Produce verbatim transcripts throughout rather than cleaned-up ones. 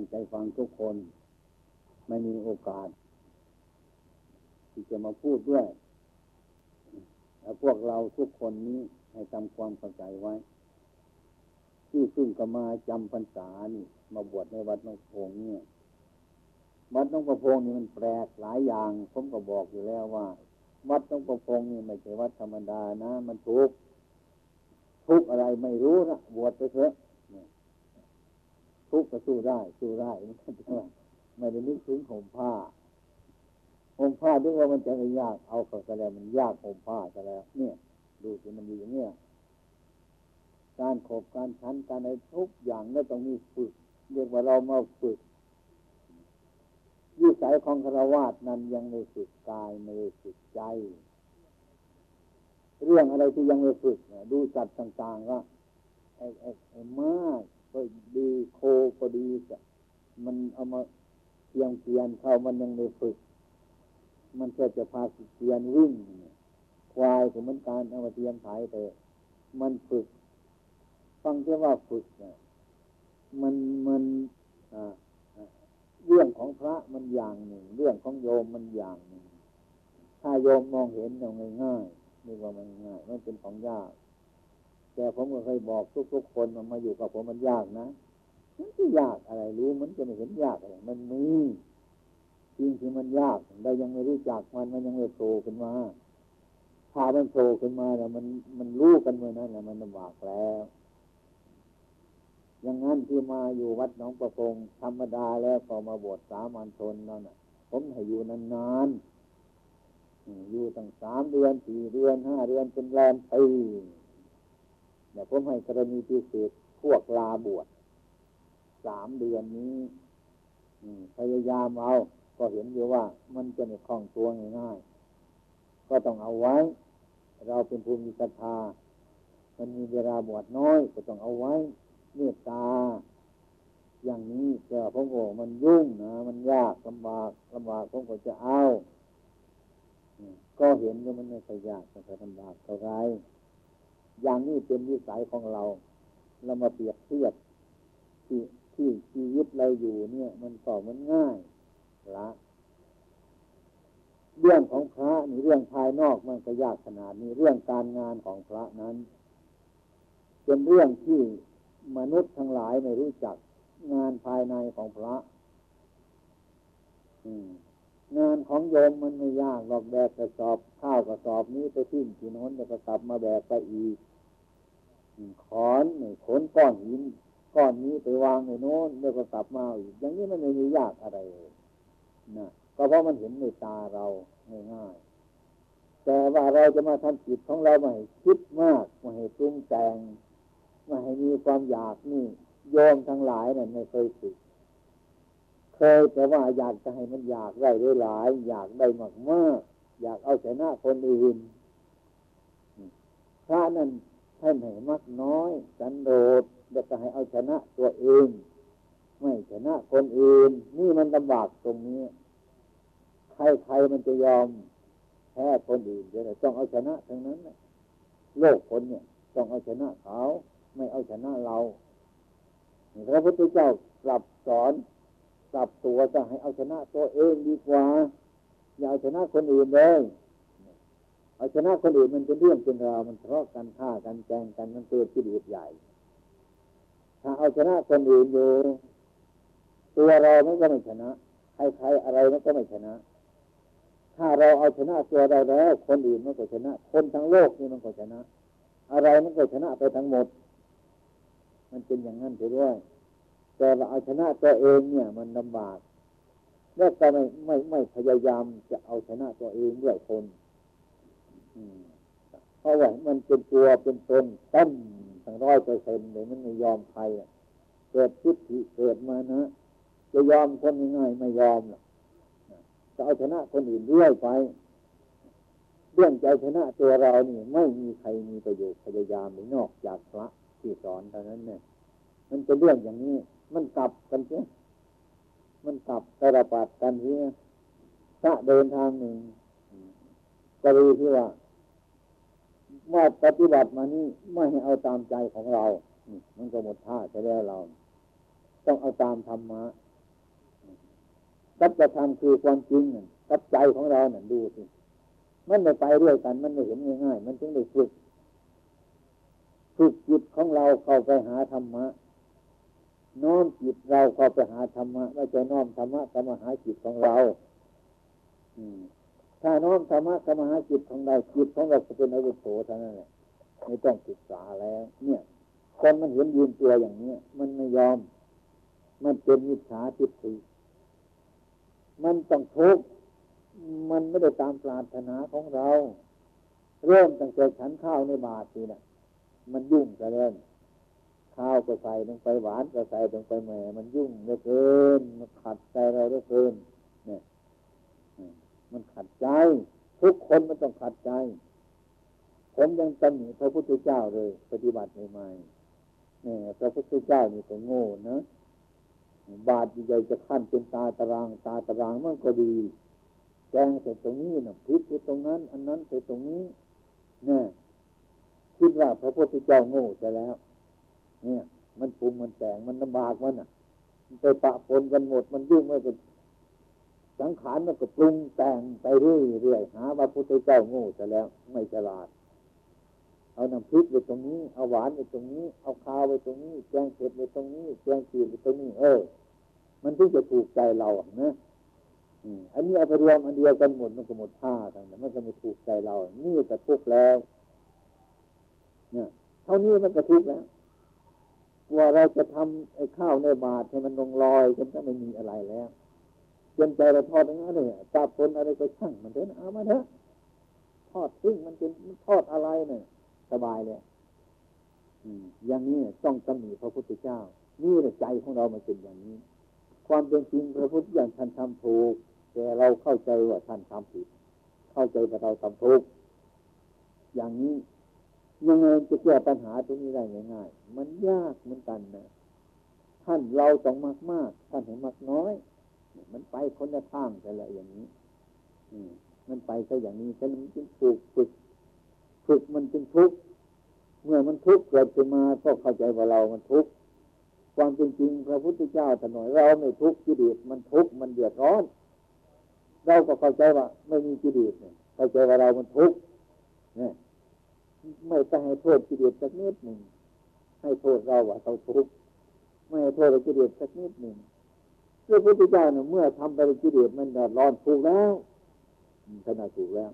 ตั้งใจฟังทุกคนไม่มีโอกาสที่จะมาพูดด้วยและพวกเราทุกคนนี้ให้ทำความเข้าใจไว้ที่ซึ่งก็มาจำพรรษานี่มาบวชในวัดหนองโพงเนี่ยวัดหนองโพงนี่มันแปลกหลายอย่างผมก็บอกอยู่แล้วว่าวัดหนองโพงนี่ไม่ใช่วัดธรรมดานะมันทุกข์ทุกข์อะไรไม่รู้นะบวชไปเถอะทุกข์ก็สู้ได้สู้ได้ไม่ใช่ว่าไม่ได้นึกถึงห่มผ้าห่มผ้าด้วยว่ามันจะไม่ยากเอาเข้าซะแล้วมันยากห่มผ้าซะแล้วเนี่ยดูสิมันอยู่อย่างเนี้ยการขบการชั้นการอะไรทุกอย่างเนี่ยต้องมีฝึกเรียกว่าเรามาฝึกวิสัยของฆราวาสนั้นยังไม่ฝึกกายไม่ฝึกใจเรื่องอะไรที่ยังไม่ฝึกดูสัตว์ต่างๆก็ไอ้ไอ้ไอ้ม้าก็ดีโคก็ดีมันเอามาเกียงเกียนเข้ามันยังไม่ฝึกมันแค่จะพาเกียนวิ่งควายก็เหมือนกันเอามาเกียนไถแต่มันฝึกฟังแค่ว่าฝึกเนี่ยมันมันเรื่องของพระมันอย่างหนึ่งเรื่องของโยมมันอย่างหนึ่งถ้าโยมมองเห็นเอาง่ายๆนี่ว่ามันง่ายมันเป็นของยากแต่ผมก็เคยบอกทุกๆคนมันมาอยู่กับผมมันยากนะมันจะยากอะไรรู้มันจะไม่เห็นยากอะไรมันมีจริงที่มันยากเรายังไม่รู้จักมันมันยังไม่โผล่ขึ้นมาถ้ามันโผล่ขึ้นมาแล้วมันมันรู้กันเมื่อนั้นแหละมันลำบากแล้วอย่างนั้นที่มาอยู่วัดหนองประพงธรรมดาแล้วก็มาบวชสามัญชนนั่นน่ะผมให้อยู่นานๆอยู่ตั้งสามเดือนสี่เดือนห้าเดือนเป็นแรมปีเนี่ยผมให้กรณีพิเศษพวกลาบวชสามเดือนนี้พยายามเอาก็เห็นอยู่ว่ามันจะไม่คล่องตัวง่ายๆก็ต้องเอาไว้เราเป็นภูมิศรัทธามันมีเวลาบวชน้อยก็ต้องเอาไว้เมตตาอย่างนี้แต่พระองค์มันยุ่งนะมันยากลำบากลำบากพระองค์จะเอาก็เห็นว่ามันไม่ใช่ยากไม่ใช่ลำบากเท่าไรอย่างนี้เป็นวิสัยของเราเรามาเปรียบเทียบที่ที่ชีวิตเราอยู่เนี่ยมันก็มันง่ายละเรื่องของพระนี่เรื่องภายนอกมันก็ยากขนาดนี้เรื่องการงานของพระนั้นเป็นเรื่องที่มนุษย์ทั้งหลายไม่รู้จักงานภายในของพระงานของโยมมันไม่ยากหรอกแบกกระสอบข้าวกระสอบนี้ไปทิ้งที่โน้นแล้วก็กลับมาแบกไปอีกขอนขนก้อนหินก้อนนี้ไปวางในโน้นแล้วก็กลับมาอีกอย่างนี้มันไม่ยากอะไรนะก็เพราะมันเห็นในตาเราง่ายๆแต่ว่าเราจะมาทำจิตของเราไม่คิดมากไม่ให้ปรุงแต่งมาให้มีความอยากนี่โยมทั้งหลายเนี่ยไม่เคยฝึกเคยแต่ว่าอยากจะให้มันอยากได้หลายอยากได้มากมากอยากเอาชนะคนอื่นพระนั่นท่านให้มักน้อยสันโดษแล้วก็ให้เอาชนะตัวเองไม่ชนะคนอื่นนี่มันลำบากตรงนี้ใครใครมันจะยอมแพ้คนอื่นเดี๋ยวต้องเอาชนะทั้งนั้นโลกคนเนี่ยต้องเอาชนะเขาไม่เอาชนะเราพระพุทธเจ้าปรับสอนปรับตัวจะให้เอาชนะตัวเองดีกว่าอย่าเอาชนะคนอื่นเลยเอาชนะคนอื่นมันเป็นเรื่องเป็นราวมันทะเลาะกันฆ่ากันแกล้งกันมันเกิดกิเลสใหญ่ถ้าเอาชนะคนอื่นอยู่ตัวเรามันก็ไม่ชนะใครๆอะไรมันก็ไม่ชนะถ้าเราเอาชนะตัวเราแล้วคนอื่นมันก็ชนะคนทั้งโลกนี่มันก็ชนะอะไรมันก็ชนะไปทั้งหมดมันเป็นอย่างนั้นไปด้วยแต่ว่าเอาชนะตัวเองเนี่ยมันลำบากแล้วก็ไม่ไม่ไม่พยายามจะเอาชนะตัวเองด้วยคนเพราะว่ามันเป็นตัวเป็นตนตั้งตั้งร้อยเปอร์เซ็นต์เลยมันไม่ยอมใครเกิดทิฏฐิเกิดมานะจะยอมคนง่ายไม่ยอมหรอกจะเอาชนะคนอื่นด้วยไปเรื่องใจชนะตัวเรานี่ไม่มีใครมีประโยชน์พยายามนอกจากพระที่สอนเท่านั้นเนี่ยมันเป็นเรื่องอย่างนี้มันกลับกันเสียมันกลับกระปัดกันเสียพระเดินทางหนึ่งก็รู้ที่ว่าว่าปฏิบัติมานี่ไม่ให้เอาตามใจของเรามันก็หมดท่าจะได้เราต้องเอาตามธรรมะ สัจธรรมคือความจริงกับใจของเราเนี่ยดูสิมันไม่ไปด้วยกันมันไม่เห็นง่ายๆมันจึงได้ฝึกฝึกจิตของเราเข้าไปหาธรรมะน้อมจิตเราเข้าไปหาธรรมะไม่ใช่น้อมธรรมะเข้ามาหาจิตของเราถ้าน้อมธรรมะเข้ามาหาจิตของเราจิตของเราจะเป็นอวิโสเท่านั้นแหละไม่ต้องศึกษาแล้วเนี่ยคนมันเห็นยืนตัวอย่างนี้มันไม่ยอมมันเป็นมิจฉาทิฏฐิมันต้องทุกข์มันไม่ได้ตามปรารถนาของเราเริ่มตั้งแต่ฉันข้าวในบาตรนี่นะมันยุ่งซะแล้วข้าวก็ใส่ลงไปหวานก็ใส่ลงไปแหม่มันยุ่งเหลือเกินมันขัดใจเราเหลือเกินเนี่ยมันขัดใจทุกคนมันต้องขัดใจผมยังตำหนิพระพุทธเจ้าเลยปฏิบัติใหม่ๆเนี่ยพระพุทธเจ้านี่ก็โง่นะบาตรใหญ่จะขั้นเป็นตาตารางตาตารางมันก็ดีแกงใส่ตรงนี้นะพริกใส่ตรงนั้นอันนั้นใส่ตรงนี้เนี่ยคิดว่าพระพุทธเจ้าโง่ไปแล้วเนี่ยมันปรุงมันแต่งมันลำบากมันอ่ะมันไปปะปนกันหมดมันยุ่งมันก็สังขารมันก็ปรุงแต่งไปเรื่อยๆหาว่าพระพุทธเจ้าโง่ไปแล้วไม่ฉลาดเอาน้ำพริกไว้ตรงนี้เอาหวานไว้ตรงนี้เอาข้าวไว้ตรงนี้แกงเผ็ดไว้ตรงนี้แกงจืดไว้ตรงนี้เออมันถึงจะถูกใจเราอ่ะนะอันนี้เอาไปรวมอันเดียวกันหมดมันก็หมดท่าทั้งนั้นมันก็ไม่ถูกใจเรานี่ก็ทุกข์แล้วเนี่ยเท่านี้มันก็ทุกข์แล้วกว่าเราจะทำไอ้ข้าวในบาตรให้มันลงลอยจนจะไม่มีอะไรแล้วจนใจเราทอดอย่างนั้นเลยตาปนอะไรก็ช่างมันเถอะเอามาเถอะทอดซึ่งมันเป็นทอดอะไรเนี่ยสบายเลยอย่างนี้ต้องตำหนิพระพุทธเจ้านี่แหละใจของเรามันเป็นอย่างนี้ความเป็นจริงพระพุทธอย่างท่านทำถูกแต่เราเข้าใจว่าท่านทำผิดเข้าใจว่าเราทำถูกอย่างนี้ยังไงจะแก้ปัญหาตรงนี้ได้ง่ายๆมันยากเหมือนกันนะท่านเราต้องมากมากท่านเห็นมากน้อยมันไปคนละทางแต่ละอย่างนี้มันไปซะอย่างนี้ฉะนั้นจึงถูกฝึกฝึกมันจึงทุกข์เมื่อมันทุกข์เกิดขึ้นมาก็เข้าใจว่าเรามันทุกข์ความจริงพระพุทธเจ้าท่านหน่อยเราไม่ทุกข์กิเลสมันทุกข์มันเดือดร้อนเราก็เข้าใจว่าไม่มีกิเลสเนี่ยเข้าใจว่าเรามันทุกข์เนี่ยไม่ต้องให้โทษกิเลสสักนิดหนึ่งให้โทษเราว่าเราทุกข์ไม่ให้โทษกิเลสสักนิดหนึ่งพระพุทธเจ้าเนี่ยเมื่อทำไปกิเลสมันเดือดร้อนถูกแล้วขนาดถูกแล้ว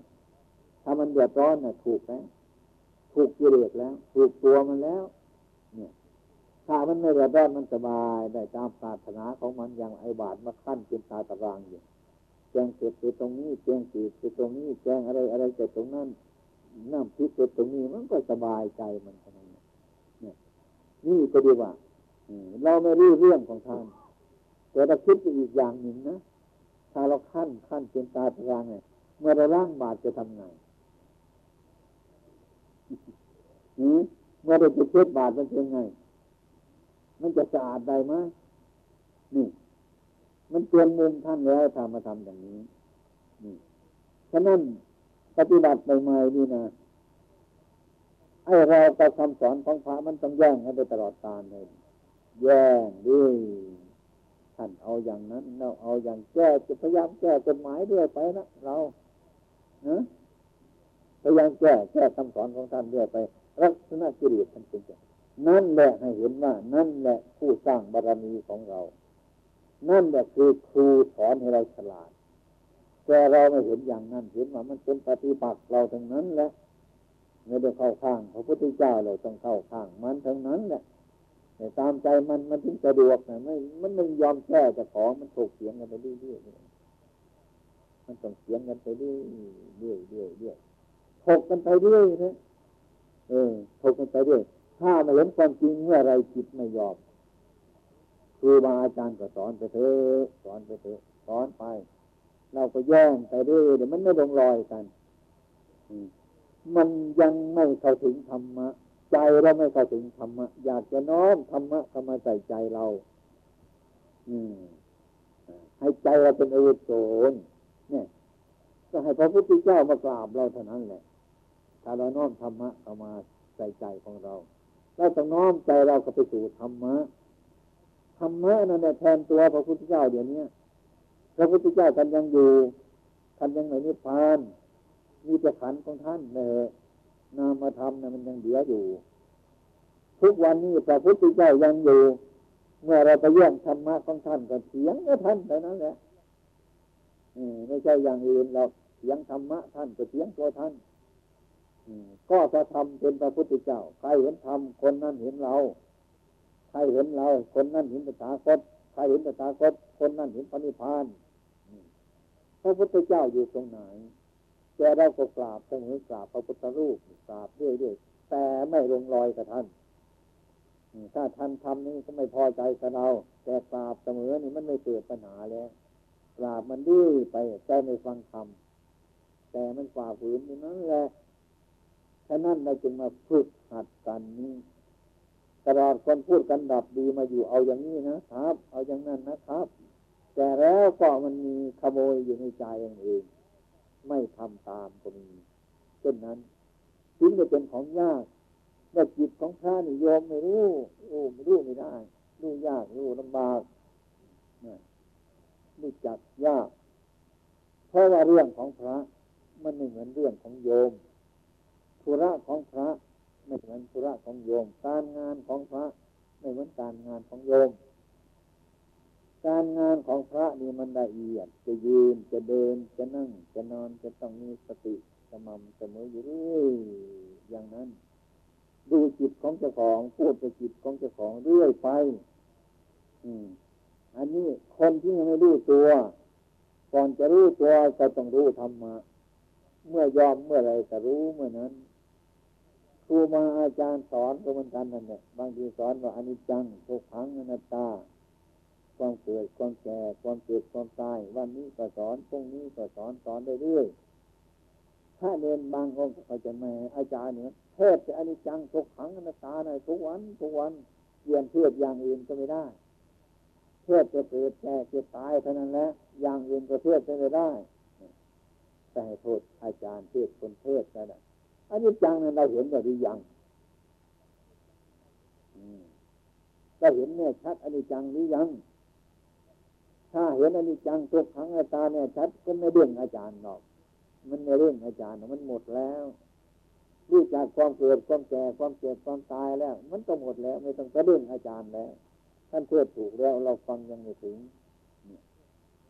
ถ้ามันเดือดร้อนน่ะถูกแล้วถูกกิเลสแล้วถูกตัวมันแล้วเนี่ยถ้ามันไม่เดือดร้อนมันสบายได้ตามปรารถนาของมันอย่างไอบาดมาขั้นเป็นตาตารางอยู่แกงเผ็ดไปตรงนี้แกงจืดไปตรงนี้แกงอะไรอะไรไปตรงนั้นน้ำพริกไปตรงนี้มันก็สบายใจมันขนาดนี้เนี่ยนี่ก็ดีว่าเราไม่รู้เรื่องของท่านแต่เราคิดอีกอย่างหนึ่งนะถ้าเราขั้นขั้นเป็นตาตารางเนี่ยเมื่อเราล้างบาดจะทำไงเมื่อเราจะเช็ดบาดมันเป็นไงมันจะสะอาดได้ไหมนี่มันเตือนมุมท่านแล้วทำมาทำอย่างนี้นี่ฉะนั้นปฏิบัติใหม่ๆนี่นะไอ้เรากับคำสอนของพระมันต้องแย่งกันไปตลอดกาลเลยแย่งดิท่านเอาอย่างนั้นเราเอาอย่างแก้จะพยายามแก้กฎหมายด้วยไปนะเราเนอะพยายามแก้แก้คำสอนของท่านด้วยไปลักษณะกิเลสมันเป็นอย่างนั่นแหละให้เห็นว่านั่นแหละผู้สร้างบารมีของเรานั่นแหละคือครูสอนให้เราฉลาดแต่เราไม่เห็นอย่างนั้นเห็นว่ามันเป็นปฏิปักษ์เราทั้งนั้นแหละไม่ได้เข้าข้างพระพุทธเจ้าเราต้องเข้าข้างมันทั้งนั้นแหละแต่ตามใจมันมันถึงสะดวกนะไม่มันไม่ยอมแก้จะขอมันถกเถียงกันไปเรื่อยๆมันต้องเถียงกันไปเรื่อยๆถกกันไปเรื่อยนะเออถกกันไปเรื่อยถ้าไม่เห็นความจริงเมื่อไรจิตไม่ยอมครูบาอาจารย์ก็สอนไปเถอะสอนไปเถอะสอนไปเราก็แย่งไปด้วยเดี๋ยวมันไม่ลงรอยกันมันยังไม่เข้าถึงธรรมะใจเราไม่เข้าถึงธรรมะอยากจะน้อมธรรมะเข้ามาใส่ใจเราให้ใจเราเป็นอวิโสเนี่ยก็ให้พระพุทธเจ้ามากราบเราเท่านั้นแหละถ้าเราน้อมธรรมะเข้ามาใส่ใจของเราเราต้องน้อมใจเราเข้าไปสู่ธรรมะธรรมะนั่นแหละแทนตัวพระพุทธเจ้าเดี๋ยวนี้ พระพุทธเจ้าท่านยังอยู่ท่านยังไม่นิพพานมีแต่ขันธ์ของท่านเนอะนามธรรมเนี่ยมันยังเหลืออยู่ทุกวันนี้พระพุทธเจ้ายังอยู่เมื่อเราไปเยี่ยมธรรมะของท่านก็เถียงกับท่านเท่านั้นแหละไม่ใช่อย่างอื่นเราเถียงธรรมะท่านก็เถียงตัวท่านก็พระธรรมเป็นพระพุทธเจ้าใครเห็นธรรมคนนั้นเห็นเราใครเห็นเราคนนั้นเห็นตถาคตใครเห็นตถาคตคนนั้นเห็นพระนิพพานพระพุทธเจ้าอยู่ตรงไหนแต่เราก็กราบเสมอกราบพระพุทธรูปกราบเรื่อยๆแต่ไม่ลงรอยกับท่านถ้าท่านทำนี้ก็ไม่พอใจกับเราแต่กราบเสมอนี่มันไม่เกิดปัญหาแล้วกราบมันดื้อไปแต่ไม่ฟังธรรมแต่มันฝ่าฝืนอยู่นั่นแหละฉะนั้นเราจึงมาฝึกหัดกันนี้ตลอดคนพูดกันดับดีมาอยู่เอาอย่างนี้นะครับเอาอย่างนั้นนะครับแต่แล้วก็มันมีขโมยอยู่ในใจอย่างเองไม่ทำตามก็มีเช่นนั้นจึงจะเป็นของยากเมื่อจิตของข้านี่ยอมไม่รู้รู้ไม่รู้ไม่ได้รู้ยากรู้ลำบากรู้จักยากเพราะว่าเรื่องของพระมันไม่เหมือนเรื่องของโยมธุระของพระไม่เหมือนธุระของโยมการงานของพระไม่เหมือนการงานของโยมการงานของพระนี่มันละเอียดจะยืนจะเดินจะนั่งจะนอนจะต้องมีสติสม่ำเสมออยู่เรื่อยอย่างนั้นดูจิตของเจ้าของพูดกับจิตของเจ้าของเรื่อยไปอืมอันนี้คนที่ยังไม่รู้ตัวก่อนจะรู้ตัวก็ต้องรู้ธรรมะเมื่อยอมเมื่อไรจะรู้เมื่อนั้นครูมาอาจารย์สอนก็เหมือนกันนั่นแหละบางทีสอนว่าอนิจจังทุกขังอนัตตาความเกิดความแก่ความเจ็บความตายวันนี้ก็สอนพรุ่งนี้ก็สอนสอนเรื่อยๆถ้าเรียนบางองค์เขาจะมาอาจารย์เนี่ยเทศจะอนิจจังทุกขังอนัตตาในทุกวันทุกวันเปลี่ยนเทศอย่างอื่นก็ไม่ได้เทศจะเกิดแก่เจ็บตายเท่านั้นแหละอย่างอื่นก็เทศไม่ได้แต่ให้โทษอาจารย์เทศคนเทศนั่นแหละอนิจจังนั้นเราเห็นว่าดีอย่างเราเห็นเนี่ยชัดอนิจจังหรือยังถ้าเห็นอนิจจังทุกขังอนัตตาเนี่ยชัดก็ไม่เรื่องอาจารย์หรอกมันไม่เรื่องอาจารย์มันหมดแล้วรู้จักความเกิดความแก่ความเจ็บความตายแล้วมันก็หมดแล้วไม่ต้องไปเรื่องอาจารย์แล้วท่านเทศถูกแล้วเราฟังยังไม่ถึง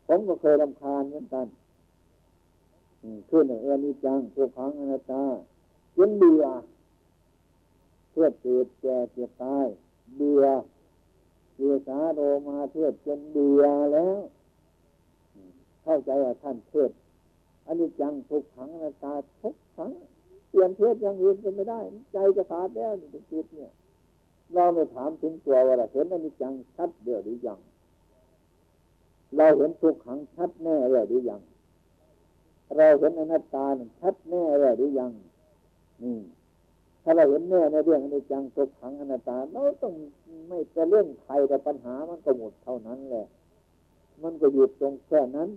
ผมก็เคยรำคาญเหมือนกันขึ้นเออนิจจังทุกขังอนัตตาจนเบื่อเทศเกิดแก่เจ็บตายเบื่อเบื่อสาโรมาเทศจนเบื่อแล้วเข้าใจว่าท่านเทศอนิจจังทุกขังอนัตตาทุกขังเปลี่ยนเทศอย่างอื่นเป็นไม่ได้ใจจะขาดแล้วจิตเนี่ยเราไม่ถามถึงตัวว่าเห็นอนิจจังชัดเดียวหรือยังเราเห็นทุกขังชัดแน่แล้วหรือยังเราเห็นอนัตตาชัดแน่แล้วหรือยังนี่ถ้าเราเห็นแน่ในเรื่องอนิจจังทุกขังอนัตตาเราต้องไม่จะเรื่องใครแต่ปัญหามันก็หมดเท่านั้นแหละมันก็หยุดตรงแค่นั้น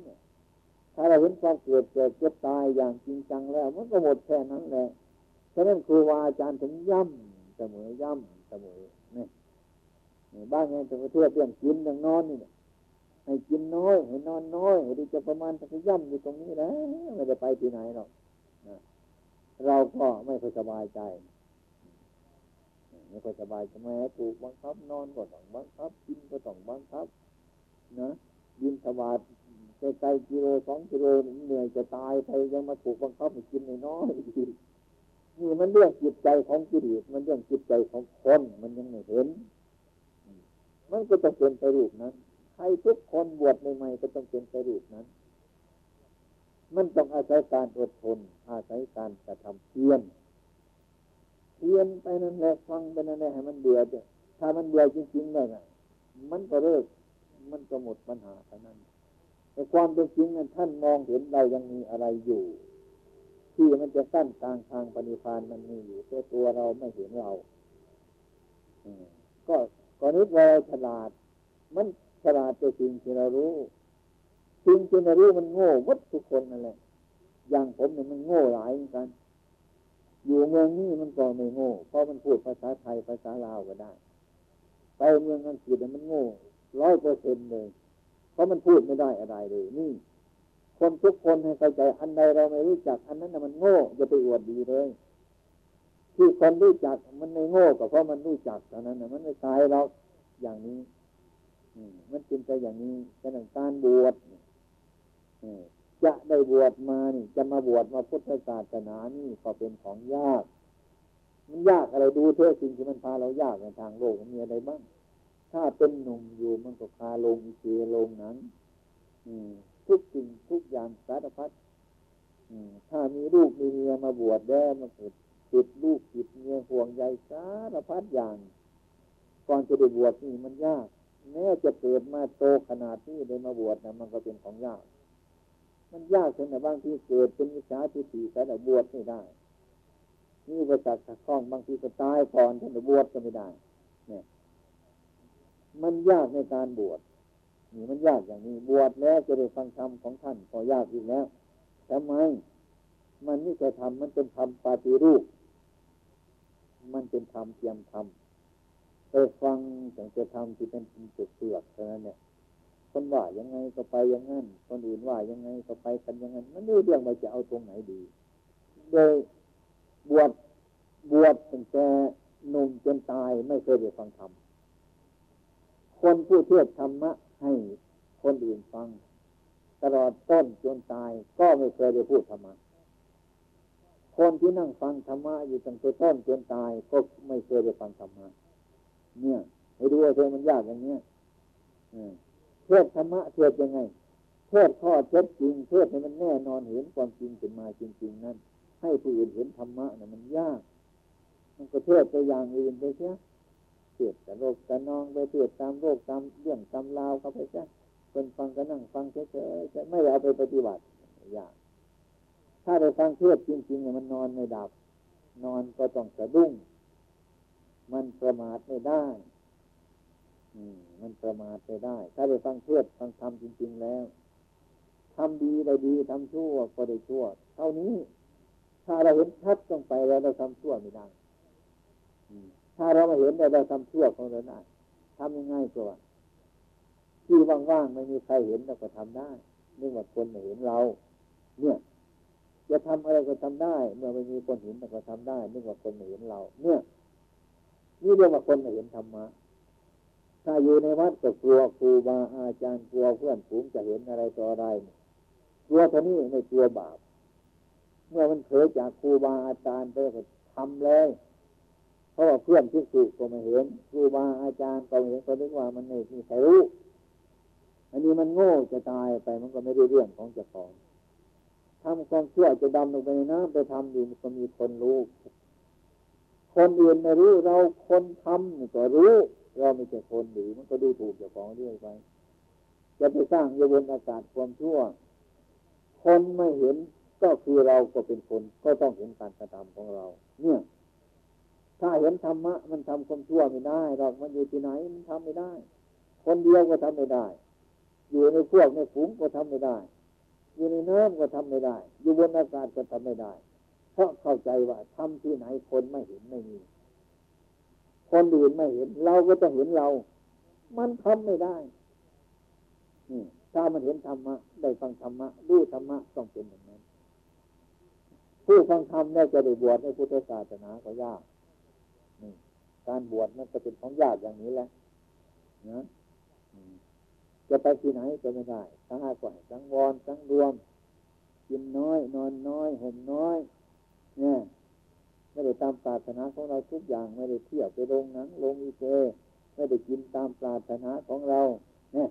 ถ้าเราเห็นความเกิดแก่เจ็บตายอย่างจริงจังแล้วมันก็หมดแค่นั้นแหละฉะนั้นครูบาอาจารย์ถึงย่ำเสมอย่ำเสมอเนี่ยบ้านเนี่ยจะไปเทียบเรื่องกินเรื่องนอนนี่ให้กินน้อยให้นอนน้อยให้ดีจะประมาณจะย่ำอยู่ตรงนี้นะไม่ได้ไปที่ไหนหรอกเราก็ไม่ค่อยสบายใจไม่ค่อยสบายใจแม้ถูกบังคับนอนก็ต้องบังคับกินก็ต้องบังคับนะยินสบายไกลๆกิโลสองกิโลเหนื่อยจะตายไปยังมาถูกบังคับให้กินน้อยๆนี่มันเรื่องจิตใจของกิเลสมันเรื่องจิตใจของคนมันยังไม่เห็นมันก็ต้องเป็นไปรูปนั้นใครทุกคนบวชใหม่ๆก็ต้องเป็นไปรูปนั้นมันต้องอาศัยการอดทนอาศัยการกระทำเพียรเพียรไปนั่นแหละฟังไปนั่นแหละให้มันเบื่อถ้ามันเบื่อจริงๆได้ไงมันก็เลิกมันก็หมดปัญหาเท่านั้นแต่ความเป็นจริงนั้นท่านมองเห็นเรายังมีอะไรอยู่ที่มันจะสั้นทางทางปณิพานมันมีอยู่แต่ตัวเราไม่เห็นเราก็ก็นึกว่าฉลาดมันฉลาดแต่สิ่งที่เรารู้สิ่งที่เรารู้มันโง่หมดทุกคนนั่นแหละอย่างผมเนี่ยมันโง่หลายเหมือนกันอยู่เมืองนี้มันก็ไม่โง่เพราะมันพูดภาษาไทยภาษาลาวก็ได้ไปเมืองอังกฤษเนี่ยมันโง่ร้อยเปอร์เซ็นต์เลย เพราะมันพูดไม่ได้อะไรเลยนี่คนทุกคนให้เข้าใจอันใดเราไม่รู้จักอันนั้นมันโง่จะไปอวดดีเลยที่คนรู้จักมันไม่โง่ก็เพราะมันรู้จักเท่านั้นนะมันไม่ตายเราอย่างนี้มันเป็นไปอย่างนี้ขณะการบวชจะได้บวชมานี่จะมาบวชมาพุทธศาสนานี่ก็เป็นของยากมันยากอะไรดูเถอะจริงที่มันพาเรายากในทางโลกมันมีอะไรบ้างถ้าเป็นหนุ่มอยู่มันก็คาลงอีเจลงนั้นทุกสิ่งทุกอย่างสารพัดถ้ามีลูกมีเมียมาบวชได้มันติดติดลูกติดเมียห่วงใยสารพัดอย่างก่อนจะได้บวชนี่มันยากแม้จะเกิดมาโตขนาดนี้ได้มาบวชนะมันก็เป็นของยากมันยากถึงแต่บางที่เกิดเป็นวิชาที่สี่แต่บวชไม่ได้นี่อุปสรรคขัดข้องบางทีก็ตายก่อนถึงจะบวชก็ไม่ได้เนี่ยมันยากในการบวชนี่มันยากอย่างนี้บวชแล้วจะได้ฟังธรรมของท่านก็ยากอีกแล้วทำไมมันนี่จะทำมันเป็นธรรมปฏิรูปมันเป็นธรรมเทียมธรรมไปฟังถึงจะทำที่เป็นเสือกเสือกเท่านั้นเนี่ยคนว่ายังไงก็ไปอย่างนั้นคนอื่นว่ายังไงก็ไปกันอย่างนั้นมันนี่เรื่องว่าจะเอาตรงไหนดีโดยบวชบวชตั้งแต่หนุ่มจนตายไม่เคยได้ฟังธรรมคนผู้เทศธรรมะให้คนอื่นฟังตลอดต้นจนตายก็ไม่เคยได้พูดธรรมะคนที่นั่งฟังธรรมะอยู่ตั้งแต่ต้นจนตายก็ไม่เคยได้ฟังธรรมะเนี่ยให้ดูว่าเธอมันยากอย่างเนี้ยเทศธรรมะเทศยังไงเทศข้อเท็จจริงเทศให้มันแน่นอนเห็นความจริงเป็นมาจริงๆนั่นให้ผู้อื่นเห็นธรรมะเนี่ยมันยากมันก็เทศไปอย่างอื่นไปเสียเทศแต่โลกแต่นองไปเทศตามโลกตามเรื่องตามราวเขาไปเสียคนฟังก็นั่งฟังเฉยๆไม่เอาไปปฏิบัติยากถ้าได้ฟังเทศจริงๆเนี่ยมันนอนไม่ดับนอนก็ต้องสะดุ้งมันประมาทไม่ได้มันประมาทไม่ได้ถ้าได้ฟังเทศฟังธรรมจริงๆแล้วทำดีได้ดีทำชั่วก็ได้ชั่วเท่านี้ถ้าเราเห็นชัดลงไปแล้วเราทำชั่วไม่ได้ถ้าเรามาเห็นแล้วเราทำชั่วของเราได้ทำยังไงก็ว่าที่ว่างๆไม่มีใครเห็นเราก็ทำได้เนื่องจากคนไม่เห็นเราเนี่ยจะทำอะไรก็ทำได้เมื่อไม่มีคนเห็นเราก็ทำได้เนื่องจากคนไม่เห็นเราเนี่ยนี่เรียกว่าคนไม่เห็นธรรมะถ้าอยู่ในวัดก็กลัวครูบาอาจารย์กลัวเพื่อนฝูงจะเห็นอะไรต่ออะไรกลัวเท่านี้ไม่กลัวบาปเมื่อมันเผยจากครูบาอาจารย์ไปก็ทำเลยเพราะว่าเพื่อนที่สุดก็ไม่เห็นครูบาอาจารย์ก็เห็นก็นึกว่ามันไม่มีใครรู้อันนี้มันโง่จะตายไปมันก็ไม่ได้เรื่องของเจ้าของทำความชั่วจะดำลงไปในน้ำไปทำอยู่มันก็มีคนรู้คนอื่นไม่รู้เราคนทำก็รู้เราไม่ใช่คนหรือมันก็ดูถูกเจ้าของเรื่อยไปจะไปสร้างโยนอากาศความชั่วคนไม่เห็นก็คือเราก็เป็นคนก็ต้องเห็นการกระทำของเราเนี่ยถ้าเห็นธรรมะมันทำความชั่วไม่ได้หรอกมันอยู่ที่ไหนมันทำไม่ได้คนเดียวก็ทำไม่ได้อยู่ในพวกในฝูงก็ทำไม่ได้อยู่ในน้ำก็ทำไม่ได้อยู่บนอากาศก็ทำไม่ได้เพราะเข้าใจว่าทำที่ไหนคนไม่เห็นไม่มีคนอื่นไม่เห็นเราก็ต้องเห็นเรามันทำไม่ได้ถ้ามันเห็นธรรมะได้ฟังธรรมะรู้ธรรมะต้องเป็นอย่างนั้นผู้ฟังธรรมเนี่ยจะได้บวชในพุทธศาสนาก็ยากการบวชมันจะเป็นของยากอย่างนี้แหละนะจะไปที่ไหนก็ไม่ได้ทั้งอาศัยทั้งวอนทั้งรวมกินน้อยนอนน้อยห่มน้อยเนี่ยไม่ได้ตามปรารถนาของเราทุกอย่างไม่ได้เที่ยวไปลงหนังลงอีเจไม่ได้กินตามปรารถนาของเราเนี่ย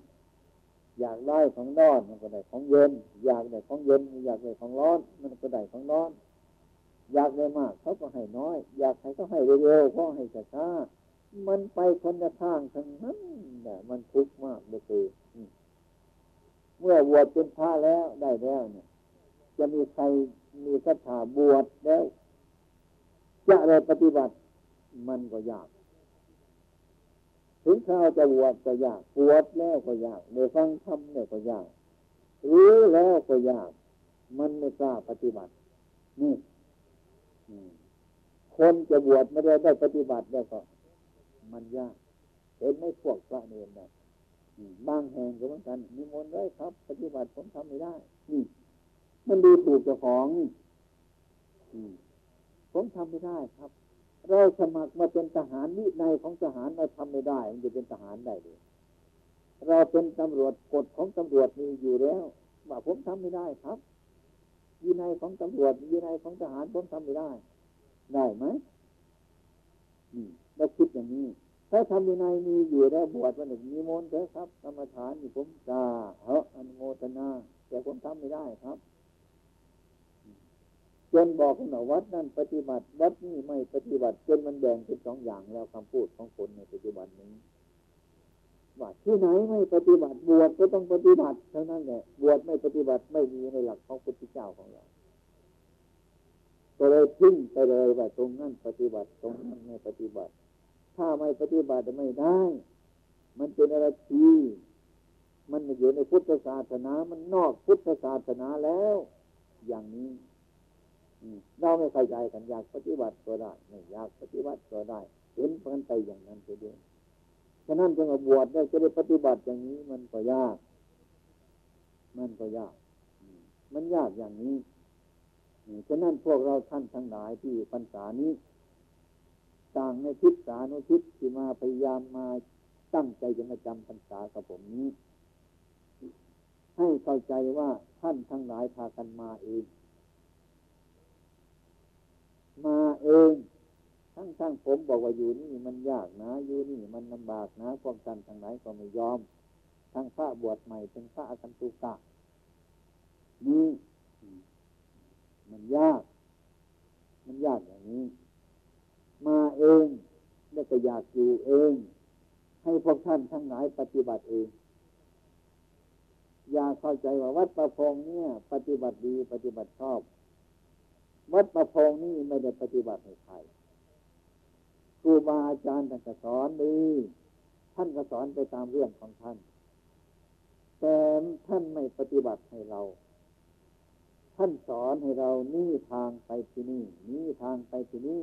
อยากได้ของร้อนมันก็ได้ของเย็นอยากได้ของเย็นอยากได้ของร้อนมันก็ได้ของร้อนอยากได้มากเขาก็ให้น้อยอยากให้ก็ให้เร็วๆก็ให้ช้าๆมันไปคนละทางทั้งนั้นน่ะมันทุกข์มากเลยคือเมื่อบวชเป็นพระแล้วได้แล้วเนี่ยจะมีใครมีศรัทธาบวชแล้วจะได้ปฏิบัติมันก็ยากถึงข้าวจะบวชก็ยากบวชแล้วก็ยากได้ฟังธรรมเนี่ยก็ยากรู้แล้วก็ยากมันไม่กล้าปฏิบัตินี่คนจะบวชไม่ได้ได้ปฏิบัติแล้วก็มันยากเห็นไหมพวกพระเนรเนี่ย บางแห่งก็เหมือนกันนิมนต์เลยครับปฏิบัติผมทำไม่ได้นี่มันดูถูกเจ้าของผมทำไม่ได้ครับเราสมัครมาเป็นทหารวินัยของทหารเราทำไม่ได้มันจะเป็นทหารได้หรือเราเป็นตำรวจกฎของตำรวจมีอยู่แล้วว่าผมทำไม่ได้ครับวินัยของตำรวจวินัยของทหารผมทำไม่ได้ได้ไหมอืมเราคิดอย่างนี้ถ้าทำวินัยมีอยู่แล้วบวชวันหนึ่งนิมนต์เถอะครับกรรมฐานนี่ผมกาเฮออนุโมทนาแต่ผมทำไม่ได้ครับจนบอกกันว่าวัดนั่นปฏิบัติวัดนี่ไม่ปฏิบัติจนมันแบ่งเป็นสองอย่างแล้วคำพูดของคนในปัจจุบันนี้ว่าที่ไหนไม่ปฏิบัติบวชก็ต้องปฏิบัติเท่านั้นแหละบวชไม่ปฏิบัติไม่มีในหลักของพุทธเจ้าของเราก็เลยทิ้งไปเลยว่าตรงนั้นปฏิบัติตรงนั้นไม่ปฏิบัติถ้าไม่ปฏิบัติไม่ได้มันเป็นอะไรที่มันอยู่ในพุทธศาสนามันนอกพุทธศาสนาแล้วอย่างนี้เราไม่เข้าใจกันอยากปฏิบัติก็ได้ไม่อยากปฏิบัติก็ได้เห็นกันไปอย่างนั้นไปด้วยฉะนั้นจึงบวชได้จะได้ปฏิบัติอย่างนี้มันก็ยากมันก็ยากมันยากอย่างนี้ฉะนั้นพวกเราท่านทั้งหลายที่พรรษานี้ต่างในทิศสานุทิศที่มาพยายามมาตั้งใจจะมาจำพรรษากับผมนี้ให้เข้าใจว่าท่านทั้งหลายพากันมาเองมาเองทั้งๆผมบอกว่าอยู่นี่มันยากนะอยู่นี่มันลำบากนะความกันทางไหนก็ไม่ยอมทั้งพระบวชใหม่เป็นพระอคันตุกะนี่มันยากมันยากอย่างนี้มาเองแล้วก็อยากอยู่เองให้พวกท่านทั้งหลายปฏิบัติเองอย่าเข้าใจว่าวัดประพงษ์เนี่ยปฏิบัติดีปฏิบัติชอบวัดประพงษ์นี่ไม่ได้ปฏิบัติให้ใครครูบาอาจารย์ท่านก็สอนดีท่านก็สอนไปตามเรื่องของท่านแต่ท่านไม่ปฏิบัติให้เราท่านสอนให้เรานี่ทางไปที่นี่นี่ทางไปที่นี่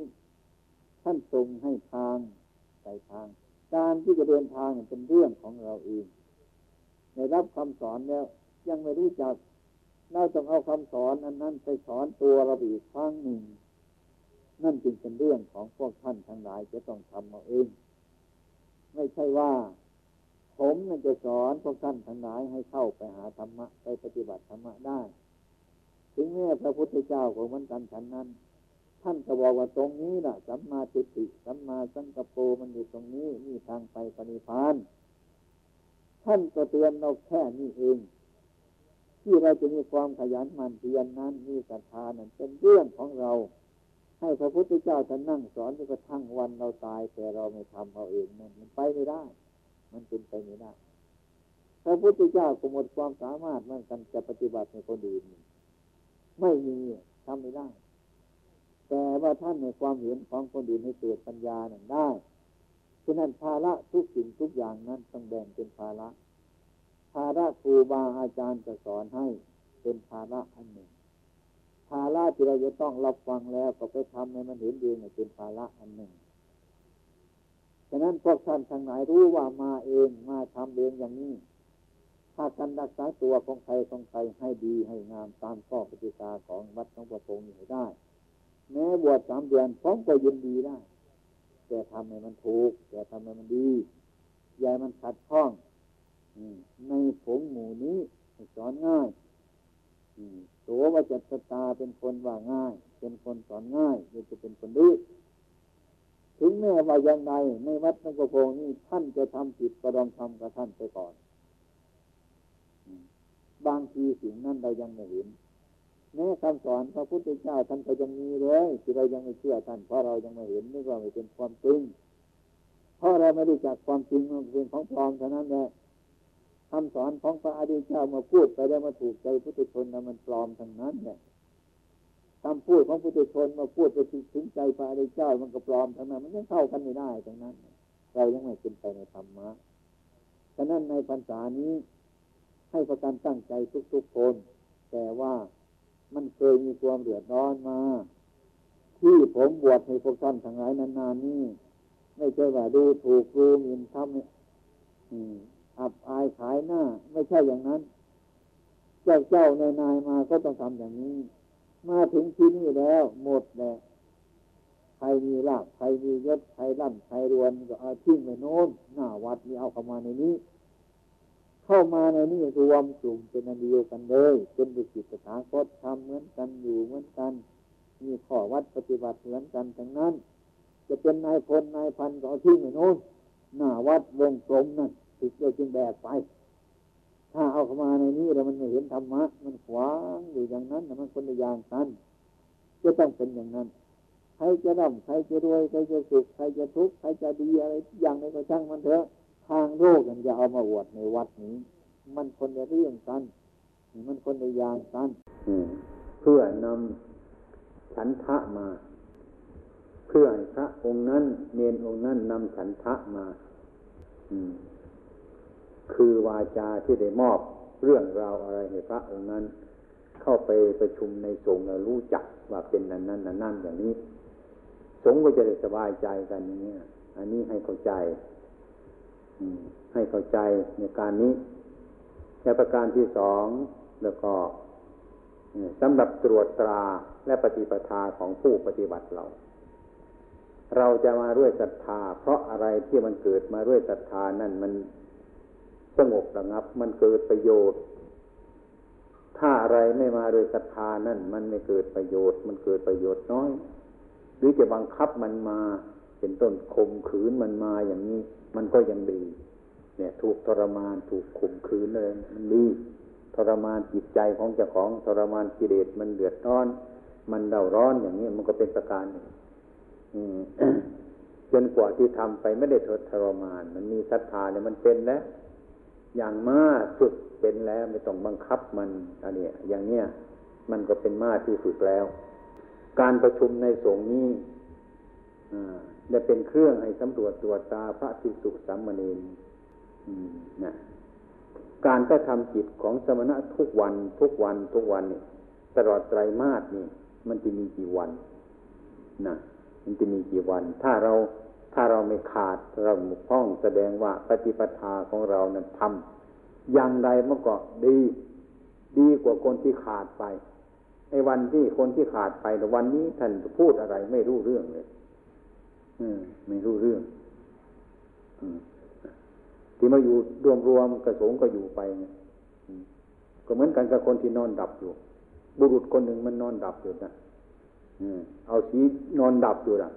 ท่านทรงให้ทางไปทางการที่จะเดินทางเป็นเรื่องของเราเองได้รับคำสอนแล้วยังไม่รู้จักเราต้องเอาคำสอนอันนั้นไปสอนตัวเราอีกครั้งหนึ่งนั่นจึงเป็นเรื่องของพวกท่านทั้งหลายจะต้องทำเอาเองไม่ใช่ว่าผมนั่นจะสอนพวกท่านทั้งหลายให้เข้าไปหาธรรมะไปปฏิบัติธรรมะได้ถึงแม้พระพุทธเจ้าของมันกันฉันนั้นท่านก็บอกว่าตรงนี้ล่ะสัมมาทิฏฐิสัมมาสังกัปโปมันอยู่ตรงนี้นี่ทางไปปณิพพานท่านก็เตือนเราแค่นี้เองที่เราจะมีความขยันหมั่นเพียรนั้นมีศรัทธานั้นเป็นเรื่องของเราให้พระพุทธเจ้าท่านนั่งสอนจนกระทั่งวันเราตายแต่เราไม่ทำเอาเองนั่นมันไปไม่ได้มันเป็นไปไม่ได้พระพุทธเจ้าก็หมดความสามารถมันกันจะปฏิบัติในคนอื่นไม่มีทำไม่ได้แต่ว่าท่านในความเห็นของคนอื่นให้เกิดปัญญานั่นได้ฉะนั้นภาระทุกสิ่งทุกอย่างนั้นต้องแบ่งเป็นภาระภาระครูบาอาจารย์จะสอนให้เป็นภาระอันหนึ่งภาระที่เราจะต้องรับฟังแล้วก็ไปทำให้มันเห็นเองเนี่ยเป็นภาระอันหนึ่งฉะนั้นพวกท่านทั้งหลายรู้ว่ามาเองมาทำเองอย่างนี้ถ้าการรักษาตัวของใครของใครให้ดีให้งามตามข้อปฏิบัติของวัดของพระสงฆ์อยู่ได้แม้บวชสามเดือนพร้อมก็ยินดีได้แต่ทำให้มันถูกแต่ทำให้มันดีอย่ามันขัดข้องในผงหมู่นี้สอนง่ายโสวจัตตาเป็นคนว่าง่ายเป็นคนสอนง่ายจะเป็นคนดื้อถึงแม้ว่าอย่างไรในวัดสังฆพงศ์นี้ท่านจะทำผิดก็ลองทำกับท่านไปก่อนบางทีสิ่งนั้นเรายังไม่เห็นแม้คำสอนพระพุทธเจ้าท่านก็ยังมีเลยที่เรายังไม่เชื่อท่านเพราะเรายังไม่เห็นนี่ก็ไม่เป็นความจริงเพราะเราไม่รู้จักความจริงมันเป็นของปลอมเท่านั้นแหละคำสอนของพระอริยเจ้ามาพูดไปได้มาถูกใจพุทธชนนะมันปลอมทั้งนั้นเนี่ยคำพูดของพุทธชนมาพูดไปถึงใจพระอริยเจ้ามันก็ปลอมทั้งนั้นมันยังเข้ากันไม่ได้ทั้งนั้นเรายังไม่เป็นไปในธรรมะฉะนั้นในพรรษานี้ให้ประกันตั้งใจทุกๆคนแต่ว่ามันเคยมีความเดือดร้อนมาที่ผมบวชในพวกท่านทั้งหลายนานๆนี่ไม่ใช่ว่าดูถูกดูหมิ่นทำ อับอายขายหน้าไม่ใช่อย่างนั้นเจ้าเจ้านายนายมาก็ต้องทำอย่างนี้มาถึงที่นี่แล้วหมดแหละใครมีลาภใครมียศใครร่ำใครรวยก็เอาทิ้งไปโน้นหน้าวัดนี่เอาเข้ามาในนี้เข้ามาในนี้รวมกลุ่มเป็นอันเดียวกันเลยเป็นบุคคลสถาคตทำเหมือนกันอยู่เหมือนกันมีข้อวัดปฏิบัติเหมือนกันทั้งนั้นจะเป็นนายพลนายพันก็เอาทิ้งไปโน้นหน้าวัดวงกลมนั่นติดโยจึงแบกไปถ้าเอาเข้ามาในนี้แล้วมันไม่เห็นธรรมะมันขวางอยู่อย่างนั้นแต่มันคนละอย่างกันจะต้องเป็นอย่างนั้นใครจะร่ำใครจะรวยใครจะสุขใครจะทุกข์ใครจะดีอะไรอย่างไรก็ช่างมันเถอะทางโลกมันจะเอามาอวดในวัดนี้มันคนละเรื่องกันมันคนละอย่างกันเพื่อนำฉันทะมาเพื่อให้พระองค์นั้นเนรองค์นั้นนำฉันทะมาคือวาจาที่ได้มอบเรื่องราวอะไรให้พระองค์นั้นเข้าไปประชุมในสงฆ์แล้วรู้จักว่าเป็นนั้นนั้นนั้นนั้นอย่างนี้สงฆ์ก็จะได้สบายใจกันอย่างนี้อันนี้ให้เข้าใจให้เข้าใจในการนี้และประการที่สองแล้วก็สำหรับตรวจตราและปฏิปทาของผู้ปฏิบัติเราเราจะมาด้วยศรัทธาเพราะอะไรที่มันเกิดมาด้วยศรัทธานั่นมันสงบระงับมันเกิดประโยชน์ถ้าอะไรไม่มาโดยศรัทธานั่นมันไม่เกิดประโยชน์มันเกิดประโยชน์น้อยหรือจะบังคับมันมาเป็นต้นข่มขืนมันมาอย่างนี้มันก็ยังดีเนี่ยถูกทรมานถูกข่มขืนเลยมันดีทรมานจิตใจของเจ้าของทรมานกิเลสมันเดือดร้อนมันเร่าร้อนอย่างนี้มันก็เป็นประการหนึ่งจนกว่าที่ทำไปไม่ได้ทรมานมันมีศรัทธาเนี่ยมันเป็นแล้วอย่างม้าฝึกเป็นแล้วไม่ต้องบังคับมันอันนี้อย่างเนี้ยมันก็เป็นม้าที่ฝึกแล้วการประชุมในสงฆ์นี้จะเป็นเครื่องให้สำรวจตรวจตาพระภิกษุสามเณรนะการกระทำจิตของสมณะทุกวันทุกวันทุกวันนี่ตลอดไตรมาสนี่มันจะมีกี่วันนะมันจะมีกี่วันถ้าเราถ้าเราไม่ขาดเราหมกพ้องแสดงว่าปฏิปทาของเรานั้นทำอย่างใดมันก็ดีดีกว่าคนที่ขาดไปไอ้วันที่คนที่ขาดไปแต่วันนี้ท่านพูดอะไรไม่รู้เรื่องเลยอืมไม่รู้เรื่องอืมที่มาอยู่รวมๆกระสงก็อยู่ไปเนี่ยก็เหมือนกันกับคนที่นอนดับอยู่บุรุษคนหนึ่งมันนอนดับอยู่นะอืมเอาสีนอนดับอยู่นะ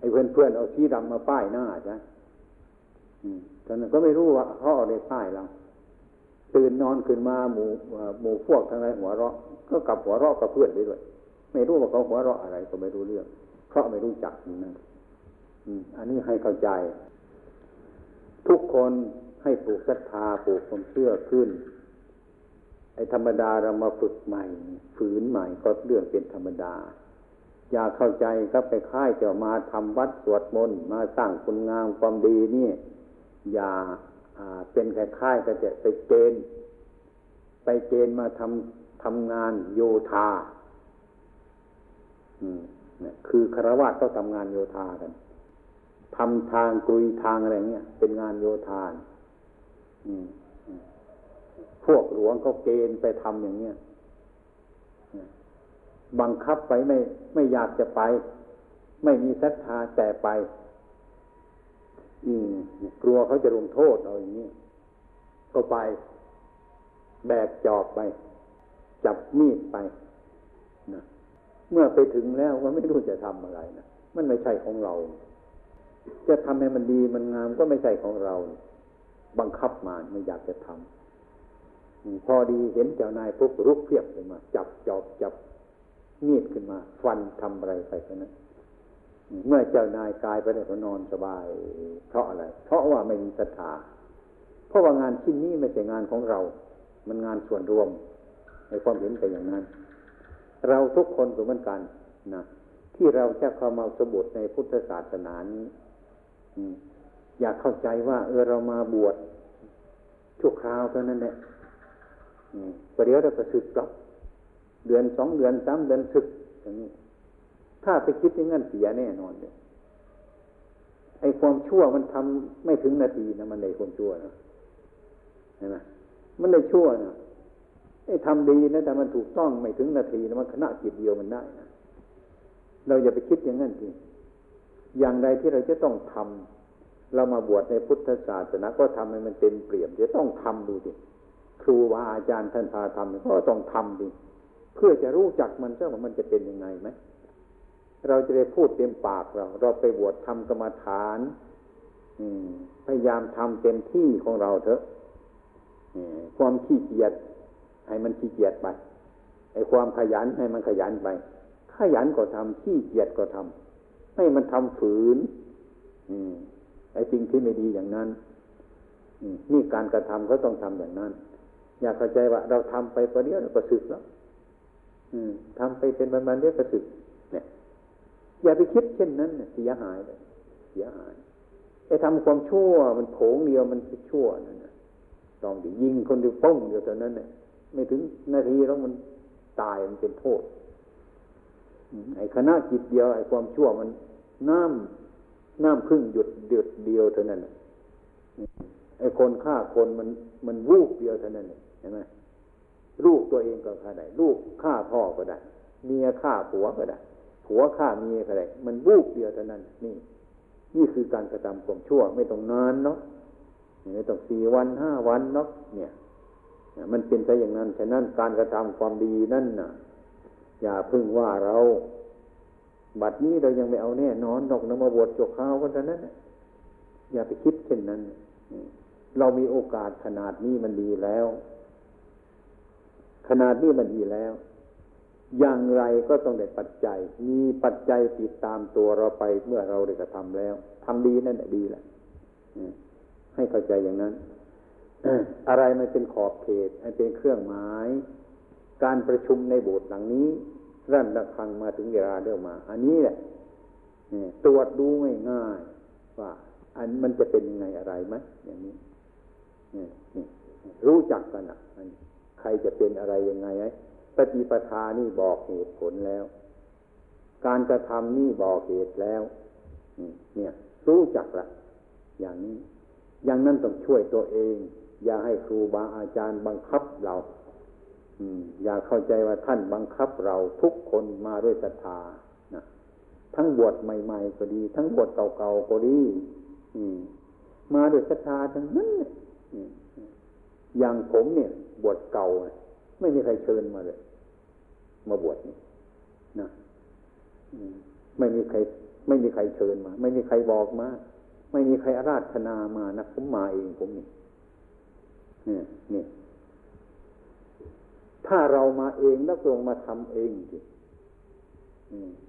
ไอ้เพื่อนๆเอาสีดำมาป้ายหน้าใช่ไหมตอนนั้นก็ไม่รู้ว่าเขาเอาอะไรป้ายเราตื่นนอนขึ้นมาหมู่หมู่พวกทั้งหลายหัวเราะก็กลับหัวเราะกับเพื่อนไปด้วยไม่รู้ว่าเขาหัวเราะอะไรก็ไม่รู้เรื่องเพราะไม่รู้จักนั่นอันนี้ให้เข้าใจทุกคนให้ปลูกศรัทธาปลูกความเชื่อขึ้นไอ้ธรรมดาเรามาฝึกใหม่ฝืนใหม่ก็เรื่องเป็นธรรมดาอย่าเข้าใจครับไปค่ายจะมาทำวัดสวดมนต์มาสร้างคุณงามความดีนี่อย่าเป็นแค่ค่ายก็จะไปเกณฑ์ไปเกณฑ์มาทำทำงานโยธาคือคฤหัสถ์ต้องทำงานโยธากันทำทางกลุยทางอะไรเงี้ยเป็นงานโยธาพวกหลวงเขาเกณฑ์ไปทำอย่างเงี้ยบังคับไปไม่ไม่อยากจะไปไม่มีศรัทธาแต่ไปกลัวเขาจะลงโทษเราอย่างนี้ก็ไปแบกจอบไปจับมีดไปนะเมื่อไปถึงแล้วก็ไม่รู้จะทำอะไรนะมันไม่ใช่ของเราจะทำให้มันดีมันงามก็ไม่ใช่ของเราบังคับมาไม่อยากจะทำพอดีเห็นเจ้านายปุ๊บรุกเพียบขึ้นมาจับจอบจับมีดขึ้นมาฟันทำอะไรไปเท่านั้นเมื่อเจ้านายกายไปได้ก็นอนสบายเพราะอะไรเพราะว่าไม่มีศรัทธาเพราะว่างานชิ้นนี้ไม่ใช่งานของเรามันงานส่วนรวมในความเห็นไปอย่างนั้นเราทุกคนก็เหมือนกันนะที่เราจะเข้ามาสมบูรณ์ในพุทธศาสนานี้อยากเข้าใจว่าเออเรามาบวชชั่วคราวเท่านั้นแหละประเดี๋ยวเราก็สึกกลับเดือนสองเดือนสามเดือนสึกอย่างนี้ถ้าไปคิดอย่างนั้นเสียแน่นอนเลยไอ้ความชั่วมันทำไม่ถึงนาทีนะมันในความชั่วนะ เห็นไหมมันได้ชั่วนะไอ้ทำดีนะแต่มันถูกต้องไม่ถึงนาทีแล้วมันขณะจิตเดียวมันได้นะเราอย่าไปคิดอย่างนั้นทีอย่างใดที่เราจะต้องทำเรามาบวชในพุทธศาสนาก็ทำให้มันเต็มเปี่ยมจะต้องทำดูดิครูบาอาจารย์ท่านพาทำก็ต้องทำดิเพื่อจะรู้จักมันซะว่ามันจะเป็นยังไงไหมเราจะได้พูดเต็มปากเราเราไปบวชทำกรรมฐานพยายามทำเต็มที่ของเราเถอะความขี้เกียจให้มันขี้เกียจไปไอ้ความขยันให้มันขยันไปขยันก็ทำขี้เกียจก็ทำให้มันทำฝืนไอ้สิ่งที่ไม่ดีอย่างนั้นนี่การกระทำเขาต้องทำอย่างนั้นอยากเข้าใจว่าเราทำไปประเดี๋ยวเราก็สึกแล้วทำไปเป็นวันๆเดี๋ยวก็สึกเนี่ยอย่าไปคิดเช่นนั้นเสียหายเลยเสียหายไอ้ทำความชั่วมันโผงเดียวมันชั่วนั่นนะต้องดิยิงคนเดียวป้องเดียวเท่านั้นเนี่ยไม่ถึงนาทีแล้วมันตายมันเป็นโทษไอ้คณะจิตเดียวไอ้ความชั่วมันน้ำน้ำพึ่งหยดเดือดเดียวเท่านั้นน่ะไอ้คนฆ่าคนมันมันวูบเดียวเท่านั้นน่ะเห็นไหมลูกตัวเองก็ฆ่าได้ลูกฆ่าพ่อก็ได้เมียฆ่าผัวก็ได้ผัวฆ่าเมียก็ได้มันวูบเดียวเท่านั้นนี่นี่คือการกระทำความชั่วไม่ต้องนานเนาะไม่ต้องสี่วันห้าวันเนาะเนี่ยมันเป็นไปอย่างนั้นฉะนั้นการกระทำความดีนั่นน่ะอย่าพึ่งว่าเราบัดนี้เรายังไม่เอาแน่นอนดอกนะมาบวชจกข้าวกันแต่นั้นอย่าไปคิดเช่นนั้นเรามีโอกาสขนาดนี้มันดีแล้วขนาดนี้มันดีแล้วอย่างไรก็ต้องได้ปัจจัยมีปัจจัยติดตามตัวเราไปเมื่อเราได้กระทำแล้วทำดีนั่นแหละดีแหละให้เข้าใจอย่างนั้น อะไรมันเป็นขอบเขตมันเป็นเครื่องหมายการประชุมในโบสถ์หลังนี้รั่นระฆังมาถึงเวลาเดี๋ยวมาอันนี้แหละตรวจดูง่ายๆว่าอันมันจะเป็นยังไงอะไรไหมอย่างนี้รู้จักกันอ่ะใครจะเป็นอะไรยังไงไอ้ปฏิปทานี่บอกเหตุผลแล้วการกระทำนี่บอกเหตุแล้วเนี่ยรู้จักละอย่างนี้อย่างนั้นต้องช่วยตัวเองอย่าให้ครูบาอาจารย์บังคับเราอย่าเข้าใจว่าท่านบังคับเราทุกคนมาด้วยศรัทธานะทั้งบวชใหม่ๆก็ดีทั้งบวชเก่าๆก็ดีมาด้วยศรัทธาทั้งนั้นอย่างผมเนี่ยบวชเก่าไม่มีใครเชิญมาเลยมาบวชนี่นะไม่มีใครไม่มีใครเชิญมาไม่มีใครบอกมาไม่มีใครอาราธนามานะผมมาเองผมนี่นี่นี่ถ้าเรามาเองแล้วลงมาทำเองสิ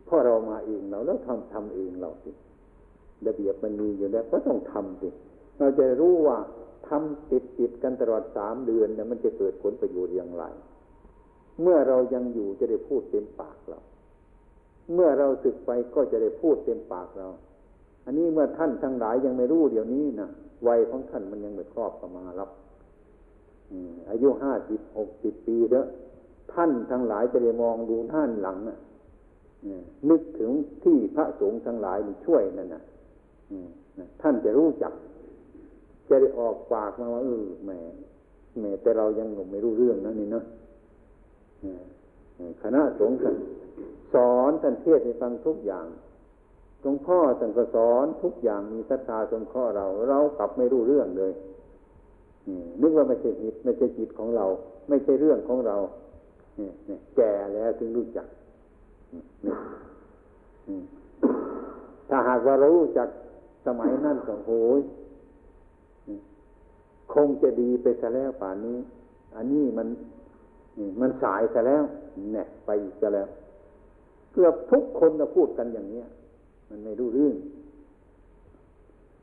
เพราะเรามาเองเราแล้วทำทำเองเราสิระเบียบมันมีอยู่แล้วก็ต้องทำสิเราจะรู้ว่าทำติดติดกันตลอดสามเดือนเนี่ยมันจะเกิดผลประโยชน์อย่างไรเมื่อเรายังอยู่จะได้พูดเต็มปากเราเมื่อเราสึกไปก็จะได้พูดเต็มปากเราอันนี้เมื่อท่านทั้งหลายยังไม่รู้เดี๋ยวนี้นะวัยของท่านมันยังไม่ครอบเข้ามารับอายุห้าสิบหกสิบปีแล้วท่านทั้งหลายจะได้มองดูท่านหลังน่ะนึกถึงที่พระสงฆ์ทั้งหลายมันช่วยนั่นน่ะท่านจะรู้จักจะได้ออกปากมาว่าเออแหมแหมแต่เรายังไม่รู้เรื่องนะนี่เนาะคณะสงฆ์สอนท่านเทศน์ให้ฟังทุกอย่างหลวงพ่อท่านก็สอนทุกอย่างมีศรัทธาสมข้อเราเรากลับไม่รู้เรื่องเลยนึกว่าไม่ใช่จิตไม่ใช่จิตของเราไม่ใช่เรื่องของเราแก่แล้วถึงรู้จักถ้าหากว่าเรารู้จักสมัยนั้นก็โหยคงจะดีไปซะแล้วป่านนี้อันนี้มันมันสายซะแล้วแหนะไปซะแล้วเกือบทุกคนจะพูดกันอย่างนี้มันไม่รู้เรื่อง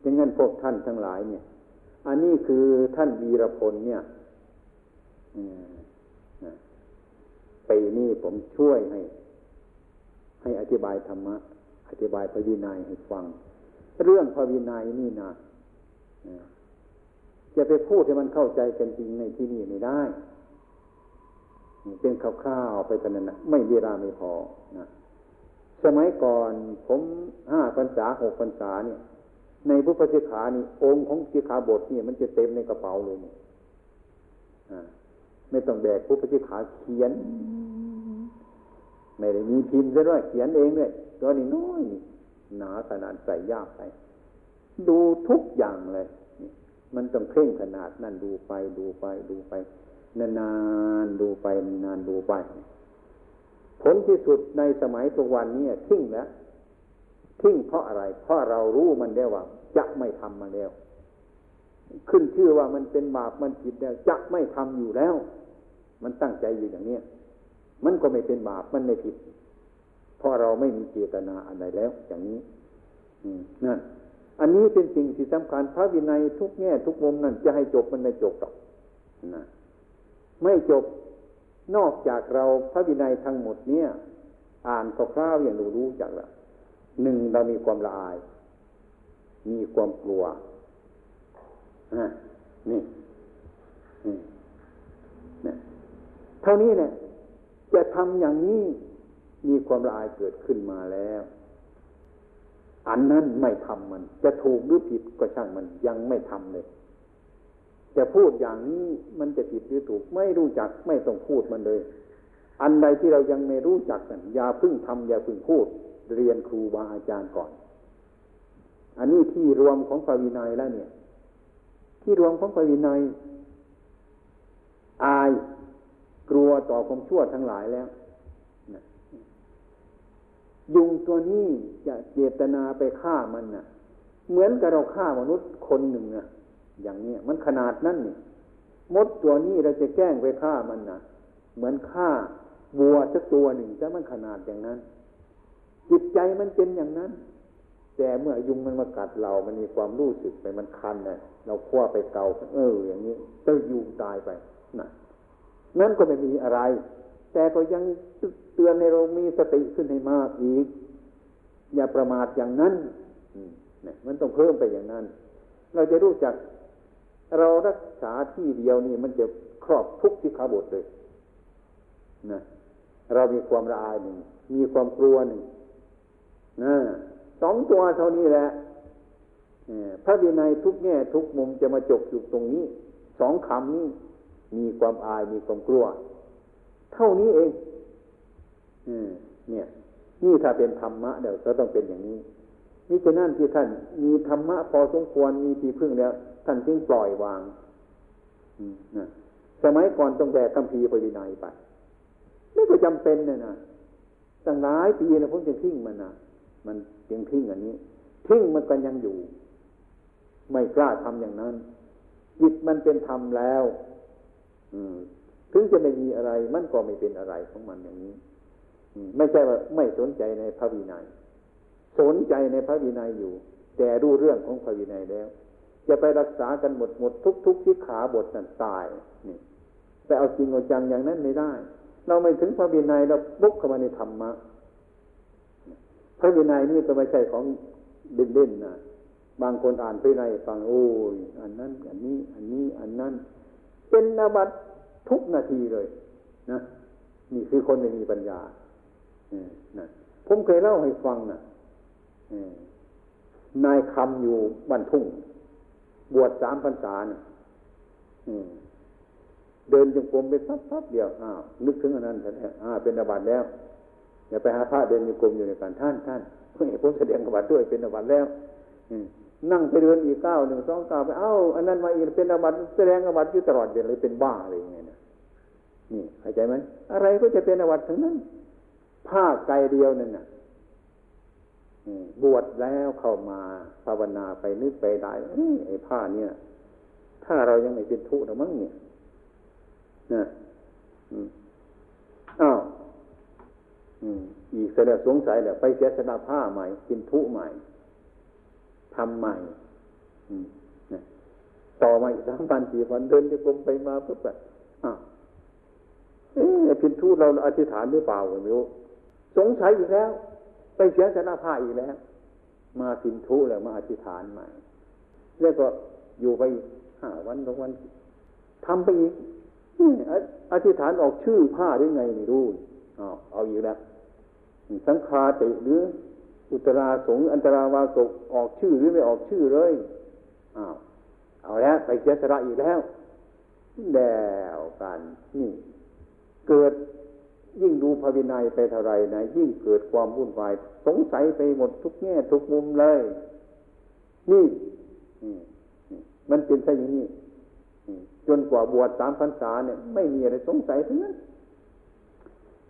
ดังนั้นพวกท่านทั้งหลายเนี่ยอันนี้คือท่านวีรพลเนี่ยไปนี่ผมช่วยให้ให้อธิบายธรรมะอธิบายพระวินัยให้ฟังเรื่องพระวินัยนี่นะจะไปพูดให้มันเข้าใจกันจริงในที่นี่ไม่ได้เป็นคร่าวๆไปเท่านั้นนะไม่เวลาไม่พอนะสมัยก่อนผมห้าพรรษาหกพรรษาเนี่ยในพุทธสิกขานี่องค์ของสิกขาบทนี่มันจะเต็มในกระเป๋าเลย ไม่ต้องแบกพุทธชิขาเขียนไม่ได้มีพิมพ์ซะด้วยเขียนเองเลยตัวนี้น้อยหนาขนาดใส่ยากไปดูทุกอย่างเลยมันต้องเคร่งขนาดนั่นดูไปดูไปดูไปนานๆดูไปนานๆดูไปผลที่สุดในสมัยทุกวันนี้ทิ้งแล้วทิ้งเพราะอะไรเพราะเรารู้มันแล้วว่าจะไม่ทำมันแล้วขึ้นชื่อว่ามันเป็นบาปมันผิดแล้วจะไม่ทำอยู่แล้วมันตั้งใจอยู่อย่างนี้มันก็ไม่เป็นบาปมันไม่ผิดเพราะเราไม่มีเจตนาอะไรแล้วอย่างนี้นั่นอันนี้เป็นสิ่งที่สำคัญพระวินัยทุกแง่ทุกมุมนั่นจะให้จบมันไม่จบหรอกนะไม่จบนอกจากเราพระวินัยทั้งหมดเนี่ยอ่านคร่าวๆอย่างรู้รู้จักแล้วหนึ่งเรามีความละอายมีความกลัวนะนี่นะเท่านี้เนี่ยจะทำอย่างนี้มีความละอายเกิดขึ้นมาแล้วอันนั้นไม่ทำมันจะถูกหรือผิดก็ช่างมันยังไม่ทำเลยจะพูดอย่างนี้มันจะผิดหรือถูกไม่รู้จักไม่ต้องพูดมันเลยอันใดที่เรายังไม่รู้จักกันอย่าพึ่งทำอย่าพึ่งพูดเรียนครูบาอาจารย์ก่อนอันนี้ที่รวมของพระวินัยแล้วเนี่ยที่รวมของพระวินัยอายกลัวต่อความชั่วทั้งหลายแล้วยุงตัวนี้จะเจตนาไปฆ่ามันน่ะเหมือนกับเราฆ่ามนุษย์คนหนึ่งน่ะอย่างนี้มันขนาดนั้นนี่มดตัวนี้เราจะแกล้งไปฆ่ามันน่ะเหมือนฆ่าวัวสักตัวหนึ่งแต่มันขนาดอย่างนั้นจิตใจมันเป็นอย่างนั้นแต่เมื่อยุงมันมากัดเรามันมีความรู้สึกไปมันคันเลยเราคว้าไปเกาเอออย่างนี้เจ้ายุงตายไปน่ะนั่นก็ไม่มีอะไรแต่ก็ยังเตือนในเรามีสติขึ้นให้มากอีกอย่าประมาทอย่างนั้นมันต้องเพิ่มไปอย่างนั้นเราจะรู้จักเรารักษาที่เดียวนี่มันจะครอบทุกสิกขาบทเลยนะเรามีความละอายหนึ่งมีความกลัวหนึ่งนะสองตัวเท่านี้แหละพระวินัยทุกแง่ทุกมุมจะมาจบอยู่ตรงนี้สองคำนี้มีความอายมีความกลัวเท่านี้เองเนี่ยนี่ถ้าเป็นธรรมะเดี๋ยวก็ต้องเป็นอย่างนี้นี่ฉะนั้นที่ท่านมีธรรมะพอสมควรมีที่พึ่งแล้วท่านจึงปล่อยวางสมัยก่อนต้องแบกคัมภีร์พระวินัยไปไม่ก็จำเป็นเนี่ยนะตั้งหลายปีนะผมจึงทิ้งมันนะมันจึงทิ้งอันนี้ทิ้งมันก็ยังอยู่ไม่กล้าทำอย่างนั้นจิตมันเป็นธรรมแล้วถึงจะไม่มีอะไรมันก็ไม่เป็นอะไรของมันอย่างนี้ไม่ใช่ว่าไม่สนใจในพระวินัยสนใจในพระวินัยอยู่แต่รู้เรื่องของพระวินัยแล้วจะไปรักษากันหมดหมดทุกทุกสิกขาบทนั้นตายนี่แต่เอาจริงเอาจังอย่างนั้นไม่ได้เราไม่ถึงพระวินัยเราบุกเข้ามาในธรรมะพระวินัยนี่ก็ไม่ใช่ของเด่นๆนะบางคนอ่านพระวินัยฟังโอ้ยอันนั้นอันนี้อันนี้อันนั้นเป็นอาบัติทุกนาทีเลยนะนี่คือคนไม่มีปัญญานะผมเคยเล่าให้ฟังนะนายคำอยู่บ้านทุ่งบวชสามพรรษาเนี่ยเดินจงกรมไปปั๊บปั๊บเดียวอ้าวนึกถึงอันนั้นแล้วอ้าวเป็นอาบัติแล้วอย่าไปหาพระเดินจงกรมอยู่ในการท่านท่านผมแสดงอาบัติด้วยเป็นอาบัติแล้วนั่งไปเดินอีกเก้าหนึ่งสองเก้าไปเอ้าอันนั้นมาอีกเป็นอาบัติแสดงอาบัติอยู่ตลอดเดือนเลยเป็นบ้าอะไรอย่างเงี้ยนี่เข้าใจไหมอะไรก็จะเป็นอาบัติทั้งนั้นผ้าไกลเดียวนั่นน่ะบวชแล้วเข้ามาภาวนาไปนึกไปได้ไอ้ผ้าเนี่ยถ้าเรายังไม่เป็นทุกข์หรอกมั้งเนี่ยนะอ้าวอีกเสียแล้วสงสัยแล้วไปเสียสละผ้าใหม่เป็นทุกข์ใหม่ทำใหม่ต่อมาอีกสามพันสี่พันเดินจะกลมไปมาเพื่อแบบอ้าวเอ๊ะพินทูตเราอธิษฐานหรือเปล่าก็ไม่รู้สงสัยอีกแล้วไปเสียสนาผ้าอีกแล้วมาพินทูตแล้วมาอธิษฐานใหม่แล้วก็อยู่ไปห้าวันสองวันทำไปอีกอธิษฐานออกชื่อผ้าได้ไงไม่รู้อ้าวเอาอีกแล้วสังฆาติหรืออุตราสงอันตราวาสกออกชื่อหรือไม่ออกชื่อเลยอ้าวเอาแล้วไปเสียสละอีกแล้ว แล้วกันนี่เกิดยิ่งดูพระวินัยไปเท่าไรนะยิ่งเกิดความวุ่นวายสงสัยไปหมดทุกแง่ทุกมุมเลยนี่มันเป็นซะอย่างนี้จนกว่าบวชสามพรรษาเนี่ยไม่มีอะไรสงสัยทั้งนั้น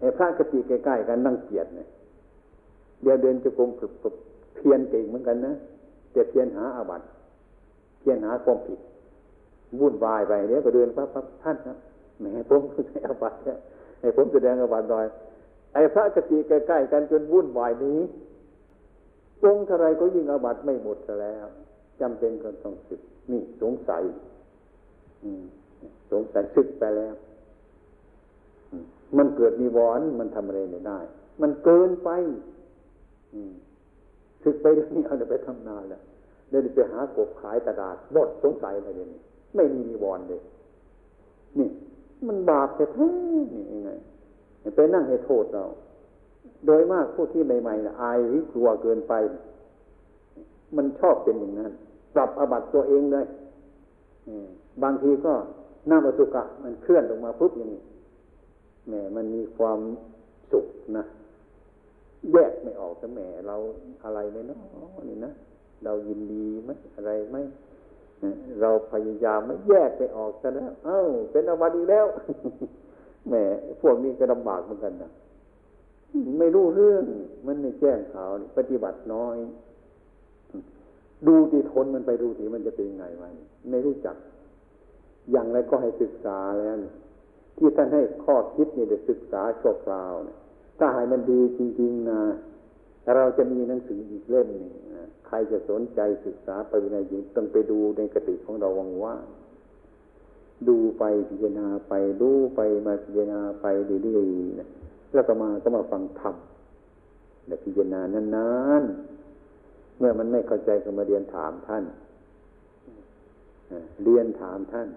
ไอ้พระกติใกล้ๆกันนั่งเกียดเนี่ยเดี๋ยวเดินจะคงฝึกเพียรเก่งเหมือนกันนะแต่เพียรหาอาบัติเพียรหาความผิดวุ่นวายไปเดี๋ยวก็เดินปั๊บปั๊บท่านนะแหมผมแสดงอาบัติเนี่ยไอ้ผมแสดงอาบัติลอยไอ้พระกติใกล้ๆกันจนวุ่นวายนี้องค์เท่าไรก็ยิ่งอาบัติไม่หมดซะแล้วจำเป็นก็ต้องศึกนี่สงสัยสงสัยศึกไปแล้วมันเกิดนิวรณ์มันทำอะไรไม่ได้มันเกินไปศึกไปเดี๋ยวนี้เอาไปทำนาแล้วเดี๋ยวไปหากบขายตลาดหมดสงสัยอะไรเนี่ยไม่มีนิวรณ์เลยนี่มันบาปแท้ๆนี่ยังไงไปนั่งให้โทษเราโดยมากพวกที่ใหม่ๆนะอายหรือกลัวเกินไปมันชอบเป็นอย่างนั้นปรับอาบัติตัวเองเลยบางทีก็น้ำอสุกะมันเคลื่อนลงมาปุ๊บอย่างนี้แหมมันมีความสุขนะแยกไม่ออกแต่แหมเราอะไรไหมเนาะนี่นะเรายินดีไหมอะไรไหมเราพยายามไม่แยกไม่ออกแต่แล้วเอ้าเป็นอาบัติอีกแล้วแหมพวกนี้ก็ลำบากเหมือนกันนะไม่รู้เรื่องมันไม่แจ้งข่าวปฏิบัติน้อยดูที่ทนมันไปดูที่มันจะเป็นไงวะไม่รู้จักอย่างไรก็ให้ศึกษาแล้วที่ท่านให้ข้อคิดเนี่ยเดี๋ยวศึกษาชั่วคราวนะถ้าหายมันดีจริงๆนะเราจะมีหนังสืออีกเล่มหนึ่งนะใครจะสนใจศึกษาปริญญาจิตต้องไปดูในกติของเราว่างๆดูไปพิจารณาไปดูไปมาพิจารณาไปเรื่อยๆนะแล้วก็มาก็มาฟังธรรมและพิจารณานานเมื่อมันไม่เข้าใจก็มาเรียนถามท่านเรียนถามท่าน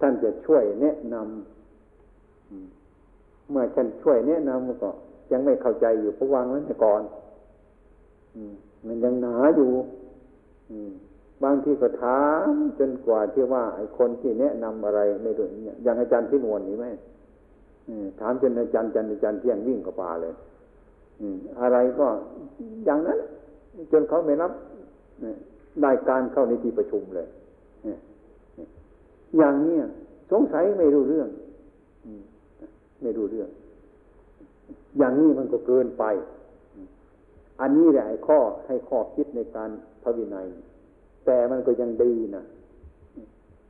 ท่านจะช่วยแนะนำเมื่อท่านช่วยแนะนำก็ยังไม่เข้าใจอยู่เพราะวางไว้ก่อนมันยังหนาอยู่บางทีก็ถามจนกว่าที่ว่าไอ้คนที่แนะนำอะไรไม่รู้อย่างอาจารย์ที่มวลนี่ไหมถามจนอาจารย์อาจารย์อาจารย์เที่ยงวิ่งกระปาเลยอะไรก็อย่างนั้นจนเขาไม่รับได้การเข้าในที่ประชุมเลยอย่างนี้สงสัยไม่รู้เรื่องไม่รู้เรื่องอย่างนี้มันก็เกินไปอันนี้แหละข้อให้ข้อคิดในการพระวินัยแต่มันก็ยังดีนะ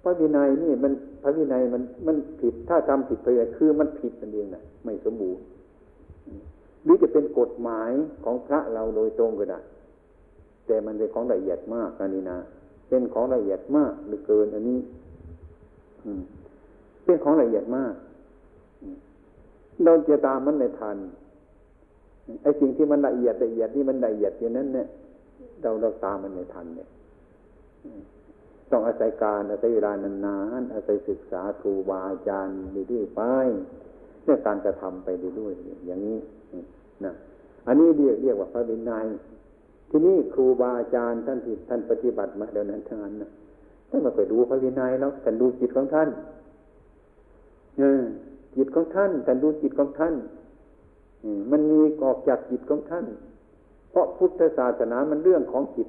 พระวินัยนี่มันพระวินัยมันมันผิดถ้าทำผิดไปคือมันผิดนั่นเองนะไม่สมบูรณ์หรือจะเป็นกฎหมายของพระเราโดยตรงก็ได้แต่มันเป็นของละเอียดมากอันนี้นะเป็นของละเอียดมากหรือเกินอันนี้เป็นของละเอียดมากเราจะตามมันไม่ทันไอ้สิ่งที่มันละเอียดละเอียดนี่มันละเอียดอยู่นั้นเนี่ยเราเราตามมันไม่ทันเนี่ยต้องอาศัยการอาศัยเวลานานๆอาศัยศึกษาครูบาอาจารย์เรื่อยๆไปเรื่องการกระทำไปเรื่อยๆอย่างนี้นะอันนี้เรียกเรียกว่าพระวินัยทีนี้ครูบาอาจารย์ท่านที่ท่านปฏิบัติมาเดี๋ยวนั้นท่านนะท่านมาไปดูพระวินัยแล้วท่านดูจิตของท่านเออจิตของท่านท่านดูจิตของท่านมันมีออกจากจิตของท่านเพราะพุทธศาสนามันเรื่องของจิต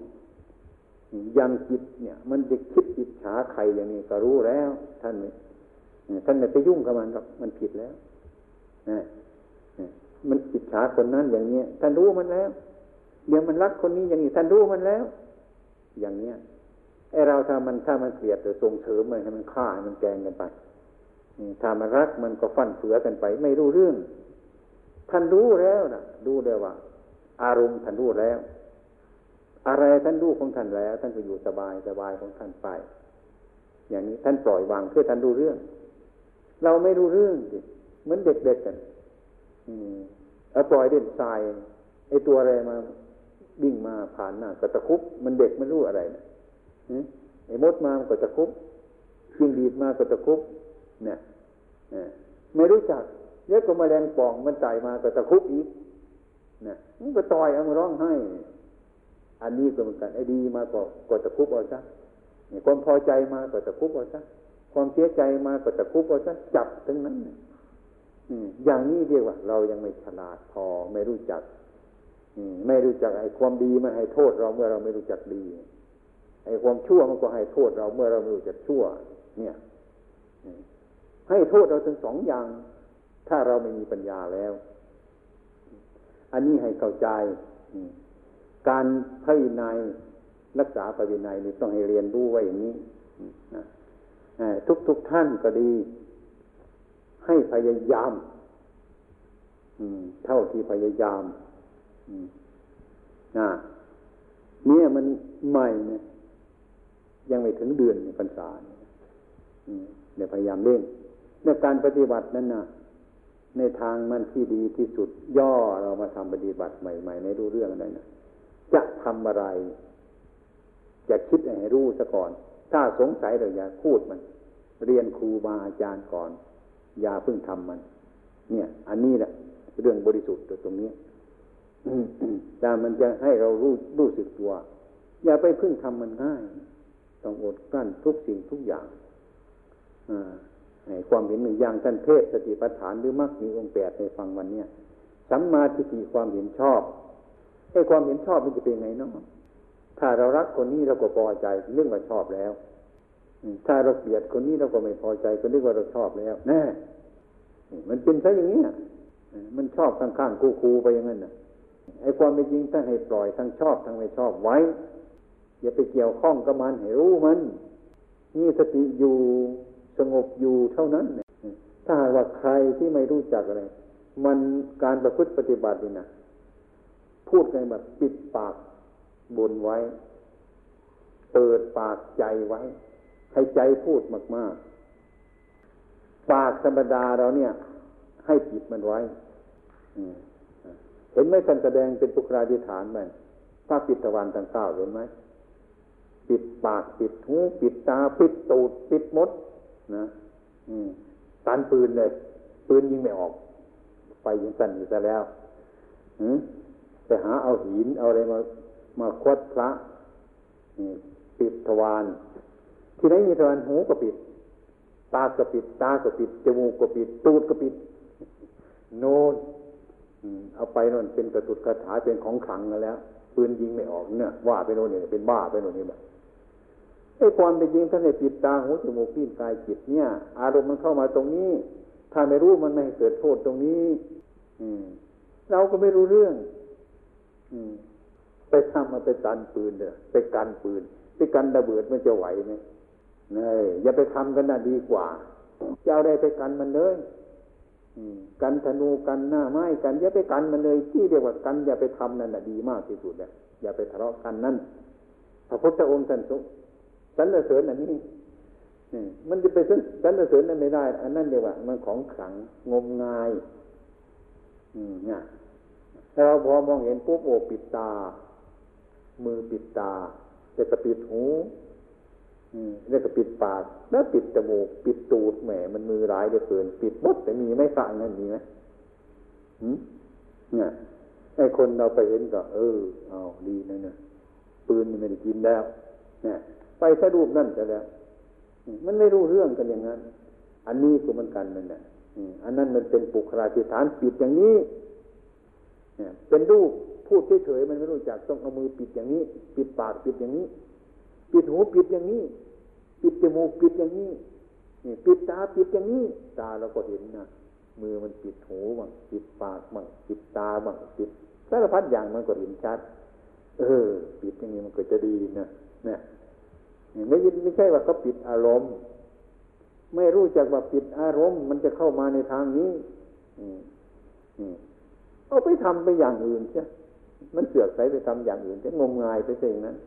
อย่างจิตเนี่ยมันจะคิดอิจฉาใครอย่างนี้ก็รู้แล้วท่านไม่ท่านไม่ไปยุ่งกับมันหรอกมันผิดแล้วมันอิจฉาคนนั้นอย่างเนี้ยท่านรู้มันแล้วเดี๋ยวมันรักคนนี้อย่างนี้ท่านรู้มันแล้วอย่างเนี้ยไอเราถ้ามันถ้ามันเกลียดหรือส่งเสริมมันให้มันฆ่ามันแกงกันไปถ้ามันรักมันก็ฟั่นเฟือกันไปไม่รู้เรื่องท่านรู้แล้วนะรู้แล้วว่าอารมณ์ท่านรู้แล้วอะไรท่านรู้ของท่านแล้วท่านก็อยู่สบายสบายของท่านไปอย่างนี้ท่านปล่อยวางเพื่อท่านรู้เรื่องเราไม่รู้เรื่องสิเหมือนเด็กๆกันเอาปล่อยเด่นทรายไอ้ตัวอะไรมาวิ่งมาผ่านหน้าก็ตะคุบมันเด็กไม่รู้อะไรนะไอ้มดมามันก็ตะคุบจิ้งหรีดมาก็ตะคุบเนี่ยไม่รู้จักเยอะกว่าแมลงป่องมันไต่มาก็ตะคุบอีกเนี่ยมันก็ต่อยเอามาร้องไห้อันนี้ก็เหมือนกันไอ้ดีมาก็ก็ตะคุบเอาซะความพอใจมาก็ตะคุบเอาซะ ความเสียใจมาก็จะคุบเอาซะจับทั้งนั้นอย่างนี้เรียกว่าเรายังไม่ฉลาดพอไม่รู้จักไม่รู้จักไอ้ความดีมันให้โทษเราเมื่อเราไม่รู้จักดีไอ้ความชั่วมันก็ให้โทษเราเมื่อเราไม่รู้จักชั่วเนี่ยให้โทษเราถึงสองอย่างถ้าเราไม่มีปัญญาแล้วอันนี้ให้เข้าใจการพระวินัยรักษาพระวินัยนี่ต้องให้เรียนรู้ไว้อย่างนี้นะทุกทุกท่านก็ดีให้พยายามเท่าที่พยายามนะเนี่ยมันใหม่เนี่ยยังไม่ถึงเดือนพรรษาเดี๋ยวพยายามเล่นในการปฏิบัตินั้นนะในทางมันที่ดีที่สุดย่อเรามาทำปฏิบัติใหม่ๆในรู้เรื่องอะไรนะจะทำอะไรจะคิดให้รู้ซะก่อนถ้าสงสัยเราอย่าพูดมันเรียนครูบาอาจารย์ก่อนอย่าเพิ่งทำมันเนี่ยอันนี้แหละเรื่องบริสุทธิ์ตรงนี้ แต่มันจะให้เรารู้รู้สึกตัวอย่าไปเพิ่งทำมันง่ายต้องอดกลั้นทุกสิ่งทุกอย่างความเห็นหนึ่งอย่างท่านเทศสติปัฏฐานหรือมรรคมีองค์แปดในฟังวันนี้สัมมาทิฏฐิความเห็นชอบไอ้ความเห็นชอบมันจะเป็นไงเนาะถ้าเรารักคนนี้เราก็พอใจเรื่องว่าชอบแล้วถ้าเราเกลียดคนนี้เราก็ไม่พอใจก็เรื่องว่าเราชอบแล้วแน่มันเป็นซะอย่างนี้มันชอบข้างๆคู่ๆไปอย่างนั้นน่ะไอ้ความเป็นจริงถ้าให้ปล่อยทั้งชอบทั้งไม่ชอบไว้อย่าไปเกี่ยวข้องกับมันให้รู้มันมีสติอยู่สงบอยู่เท่านั้นเนี่ยถ้าว่าใครที่ไม่รู้จักอะไรมันการประพฤติปฏิบัตินี่นะพูดกันแบบปิดปากบนไว้เปิดปากใจไว้ให้ใจพูดมากๆปากธรรมดาเราเนี่ยให้ปิดมันไว้เห็นไหมท่านแสดงเป็นปุคราธิฐานไหมพระปิตวันทั้งเก้าเห็นไหมปิดปากปิดหูปิดตาปิดตูดปิดมดนะตันปืนเลยปืนยิงไม่ออกไปยิงสั่นอยู่ซะแล้วไปหาเอาหินเอาอะไรมามาควัดพระปิดทวารที่ไหนมีทวารหูก็ปิดตาก็ปิดตาก็ปิดจมูกก็ปิดตูดก็ปิดโน่นเอาไปโน่นเป็นกระตุดกระถาเป็นของขลังกันแล้วปืนยิงไม่ออกเนี่ยว่าไปโน่นเนี่ยเป็นบ้าไปโน่นนี่แบบไอ้ความเป็นจริงท่านในปิดตาหูจมูกลิ้นกายจิตเนี่ยอารมณ์มันเข้ามาตรงนี้ถ้าไม่รู้มันไม่เกิดโทษตรงนี้เราก็ไม่รู้เรื่องไปทำมันไปตันปืนเด้อไปกันปืนไปกันระเบิดมันจะไหวไหมนี่อย่าไปทำกันน่ะดีกว่าจะเอาอะไรไปกันมันเลยกันธนูกันหน้าไม้กันอย่าไปกันมันเลยที่เรียกว่ากันอย่าไปทำนั่นน่ะดีมากที่สุดเลยอย่าไปทะเลาะกันนั่นพระพุทธองค์ท่านทรงสรรเสริญอันนี้มันจะไปสรรเสริญนั้นไม่ได้อันนั้นเดียวว่ามันของขลังงมงายเนี่ยเราพอมองเห็นปุ๊บโอปิดตามือปิดตาแล้วก็ปิดหูแล้วก็ปิดปากแล้วปิดจมูกปิดตูดแหมมันมือร้ายเหลือเกินปิดหมดแต่มีไม่สั่งนั่นมีไหมเนี่ยไอ้คนเราไปเห็นก็เออเอาดีนะเนี่ยปืนมันไม่ได้กินแล้วเนี่ยไปสะรูปนั่นจะแล้วมันไม่รู้เรื่องกันอย่างนั้นอันนี้คือมันกันนั่นแหละอันนั้นมันเป็นปุคลาธิฐานปิดอย่างนี้เป็นรูปพูดเฉยๆมันไม่รู้จักต้องเอามือปิดอย่างนี้ปิดปากปิดอย่างนี้ปิดหูปิดอย่างนี้ปิดจมูกปิดอย่างนี้ปิดตาปิดอย่างนี้ตาเราก็เห็นนะมือมันปิดหูบ้างปิดปากบ้างปิดตาบ้างปิดสารพัดอย่างมันก็เห็นชัดเออปิดอย่างนี้มันก็จะดีนะเนี่ยไม่ไม่ใช่ว่าเขาปิดอารมณ์ไม่รู้จักว่าปิดอารมณ์มันจะเข้ามาในทางนี้เอาไปทำไปอย่างอื่นใช่มันเสือกใส่ไปทำอย่างอื่นจะงมงายไปซะอย่างนั้น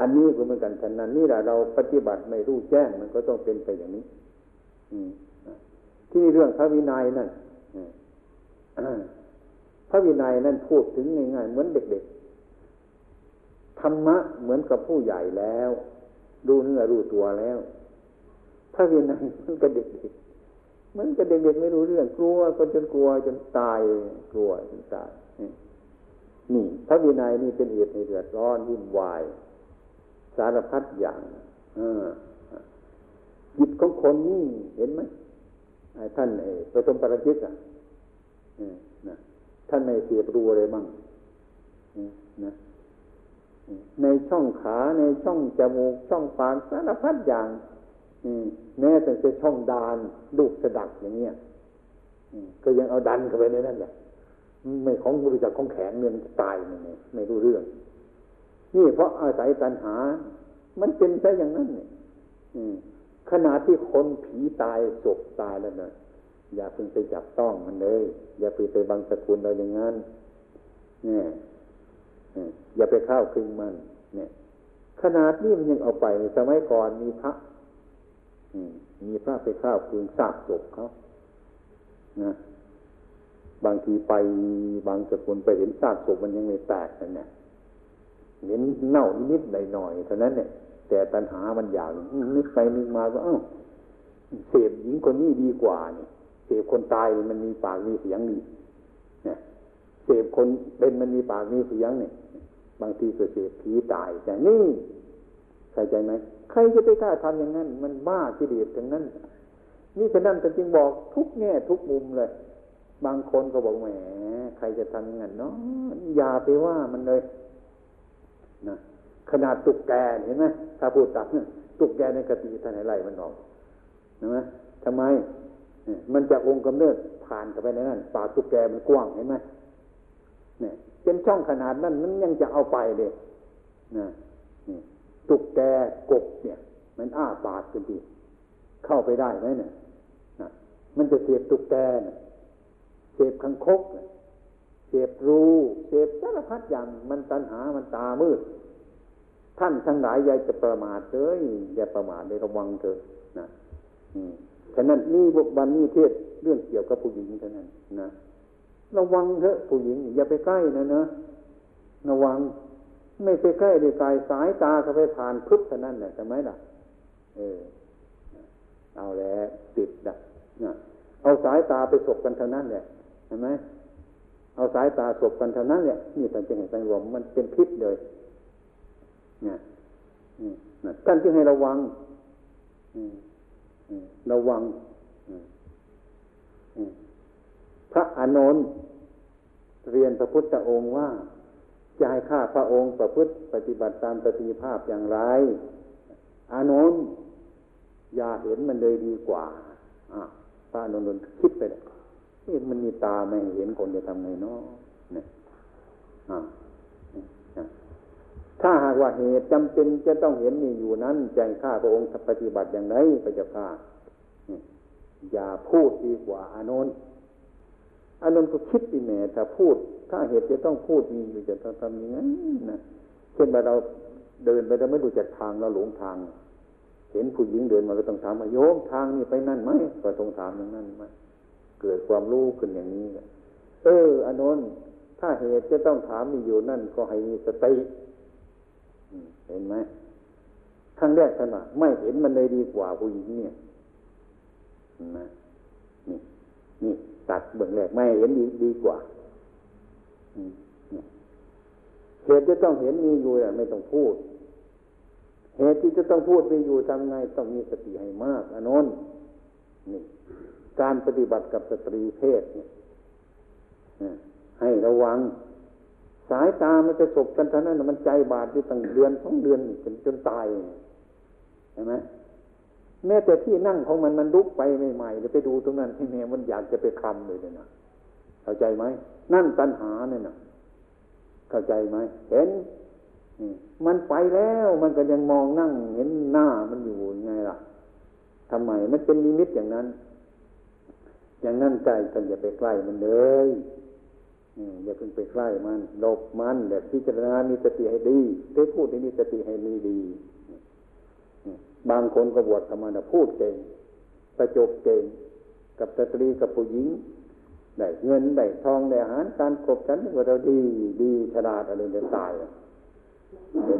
อันนี้ก็เหมือนกันฉะนั้นนี่แหละเราปฏิบัติไม่รู้แจ้งมันก็ต้องเป็นไปอย่างนี้ที่เรื่องพระวินัยนั่นพระวินัยนั่นพูดถึงง่ายๆเหมือนเด็กๆธรรมะเหมือนกับผู้ใหญ่แล้วดูเนื้อรู้ตัวแล้วพระวินัยมันก็เด็กๆมันก็เด็กๆไม่รู้เรื่องกลัวก็จนกลัวจนตายกลัวจนตายนี่พระวินัยนี่เป็นเหตุให้เดือดร้อนวุ่นวายสารพัดอย่าง จิตของคนนี่เห็นไหมท่านปฐมปราชิกอ่ะท่านไม่เสียบรูอะไรบ้างนะในช่องขาในช่องจมูกช่องปากสารพัดอย่างแม้แต่จะช่องดานลูกสะดักอย่างเงี้ยก็ยังเอาดันเข้าไปในนั่นแหละไม่ของบริจาคของแข็งเนื้อมันจะตายมันเนี่ยไม่รู้เรื่องนี่เพราะอาศัยตัณหามันเป็นไปอย่างนั้นเนี่ยขนาดที่คนผีตายศพตายแล้วเนี่ยอย่าเพิ่งไปจับต้องมันเลยอย่าไปไปบังสกุลเราอย่างนั้นเนี่ยอย่าไปเข้าคลึงมันเนี่ยขนาดนี้มันยังเอาไปสมัยก่อนมีพระมีพระไปเข้าคลึงซากศพเขานะบางทีไปบางสกุลไปเห็นซากศพมันยังไม่แตกนั่นเนี่ยเห็นเน่านิดหน่อยๆเท่านั้นเนี่ยแต่ตัณหามันอยากนึกไปนึกมาก็อ้าวเสพหญิงคนนี้ดีกว่าเนี่ยเสพคนตายมันมีปากมีเสียงนี่เนี่ยเสพคนเป็นมันมีปากมีเสียงเนี่ยบางทีก็เสพผีตายแต่นี่เข้าใจไหมใครจะไปกล้าทำอย่างนั้นมันบ้ากิเลสทั้งนั้นนี่ฉะนั้นจึงบอกทุกแง่ทุกมุมเลยบางคนก็บอกแหมใครจะทำอย่างนั้นเนาะอย่าไปว่ามันเลยนะขนาดตุกแกเห็นไหมถ้าพูดตักตุกแกในกติท่านให้ไล่มันออกนะมั้ยทำไมมันจะองค์กำเนิดผ่านเข้าไปในนั้นปากตุกแกมันกว้างเห็นไหมเนี่ยเป็นช่องขนาดนั้นมันยังจะเอาไปเลยนะตุกแกกบเนี่ยมันอ้าปากกันดีเข้าไปได้ไหมเนี่ยนะมันจะเสียบตุกแกนะเสียบคังคกนะเสียบรูเสียบสารพัดอย่างมันตัณหามันตามืดท่านทั้งหลายอย่าจะประมาทเลยอย่าประมาทเลยระวังเถอะนะฉะนั้นนี่พวกบัณฑิตเทศเรื่องเกี่ยวกับผู้หญิงเท่านั้นนะระวังเถอะผู้หญิงอย่าไปใกล้นะนะระวังไม่ไปใกล้ด้วยกายสายตาเข้าไปผ่านพึบเท่านั้นแหละใช่ไหมล่ะเออเอาแล้วติดดับนะเอาสายตาไปสบกันเท่านั้นแหละเห็นไหมเอาสายตาสบกันเท่านั้นแหละนี่ท่านจึงให้สังรวมมันเป็นพิษเลยนะท่านจึงให้ระวังระวังพระอานนท์เรียนพระพุทธองค์ว่าจะให้ข้าพระองค์ประพฤติปฏิบัติตามปฏิภาพอย่างไรอานนท์อย่าเห็นมันเลยดีกว่าพระอานนท์คิดไปเลยมันมีตาไม่เห็นคนจะทำไงเนาะเนี่ยถ้าหากว่าเหตุจำเป็นจะต้องเห็นนี่อยู่นั้นใจข้าพระองค์ปฏิบัติอย่างไรพระเจ้าข้าอย่าพูดดีกว่าอานนท์อานนท์ก็คิดดิแม่ถ้าพูดถ้าเหตุจะต้องพูดมีอยู่จะต้องทำยังไงนะเช่นว่าเราเดินไปเราไม่รู้จักทางเราหลงทางเห็นผู้หญิงเดินมาก็ต้องถามว่าโยมทางนี่ไปนั่นไหมก็ต้องถามอย่างนั้นไหมเกิดความรู้ขึ้นอย่างนี้เอออานนท์ถ้าเหตุจะต้องถามมีอยู่นั่นก็ให้มีสติเห็นไหมครั้งแรกท่านว่าไม่เห็นมันเลยดีกว่าผู้หญิงเนี่ยนะนี่นี่ตัดเบื้องแรกไม่เห็นดีดีกว่าเหตุจะต้องเห็นมีอยู่แหละไม่ต้องพูดเหตุที่จะต้องพูดมีอยู่ทำไงต้องมีสติให้มากอานนท์นี่การปฏิบัติกับสตรีเพศเนี่ยให้ระวังสายตามันจะสบกันเท่านั้นมันใจบาดอยู่ตั้งเดือนสองเดือนจนจนตายใช่ไหมแม้แต่ที่นั่งของมันมันลุกไปใหม่ๆแล้วไปดูตรงนั้นที่แม่มันอยากจะไปคลำเลยเนี่ยนะเข้าใจไหมนั่นตัณหาเนี่ยนะเข้าใจไหมเห็นมันไปแล้วมันก็ยังมองนั่งเห็นหน้ามันอยู่ไงล่ะทำไมมันเป็นนิมิตอย่างนั้นอย่างนั้นใจกันอย่าไปใกล้มันเลยอย่าเพิ่งไปใกล้มันหลบมันแบบพิจารณามีสติให้ดีได้พูดให้มีสติให้มีดีบางคนก็บวชธรรมะพูดเก่งประจบเก่งกับสตรีกับผู้หญิงได้เงินได้ทองได้อาหารการกบฉันว่าเราดีดีฉลาดอะไรจะตาย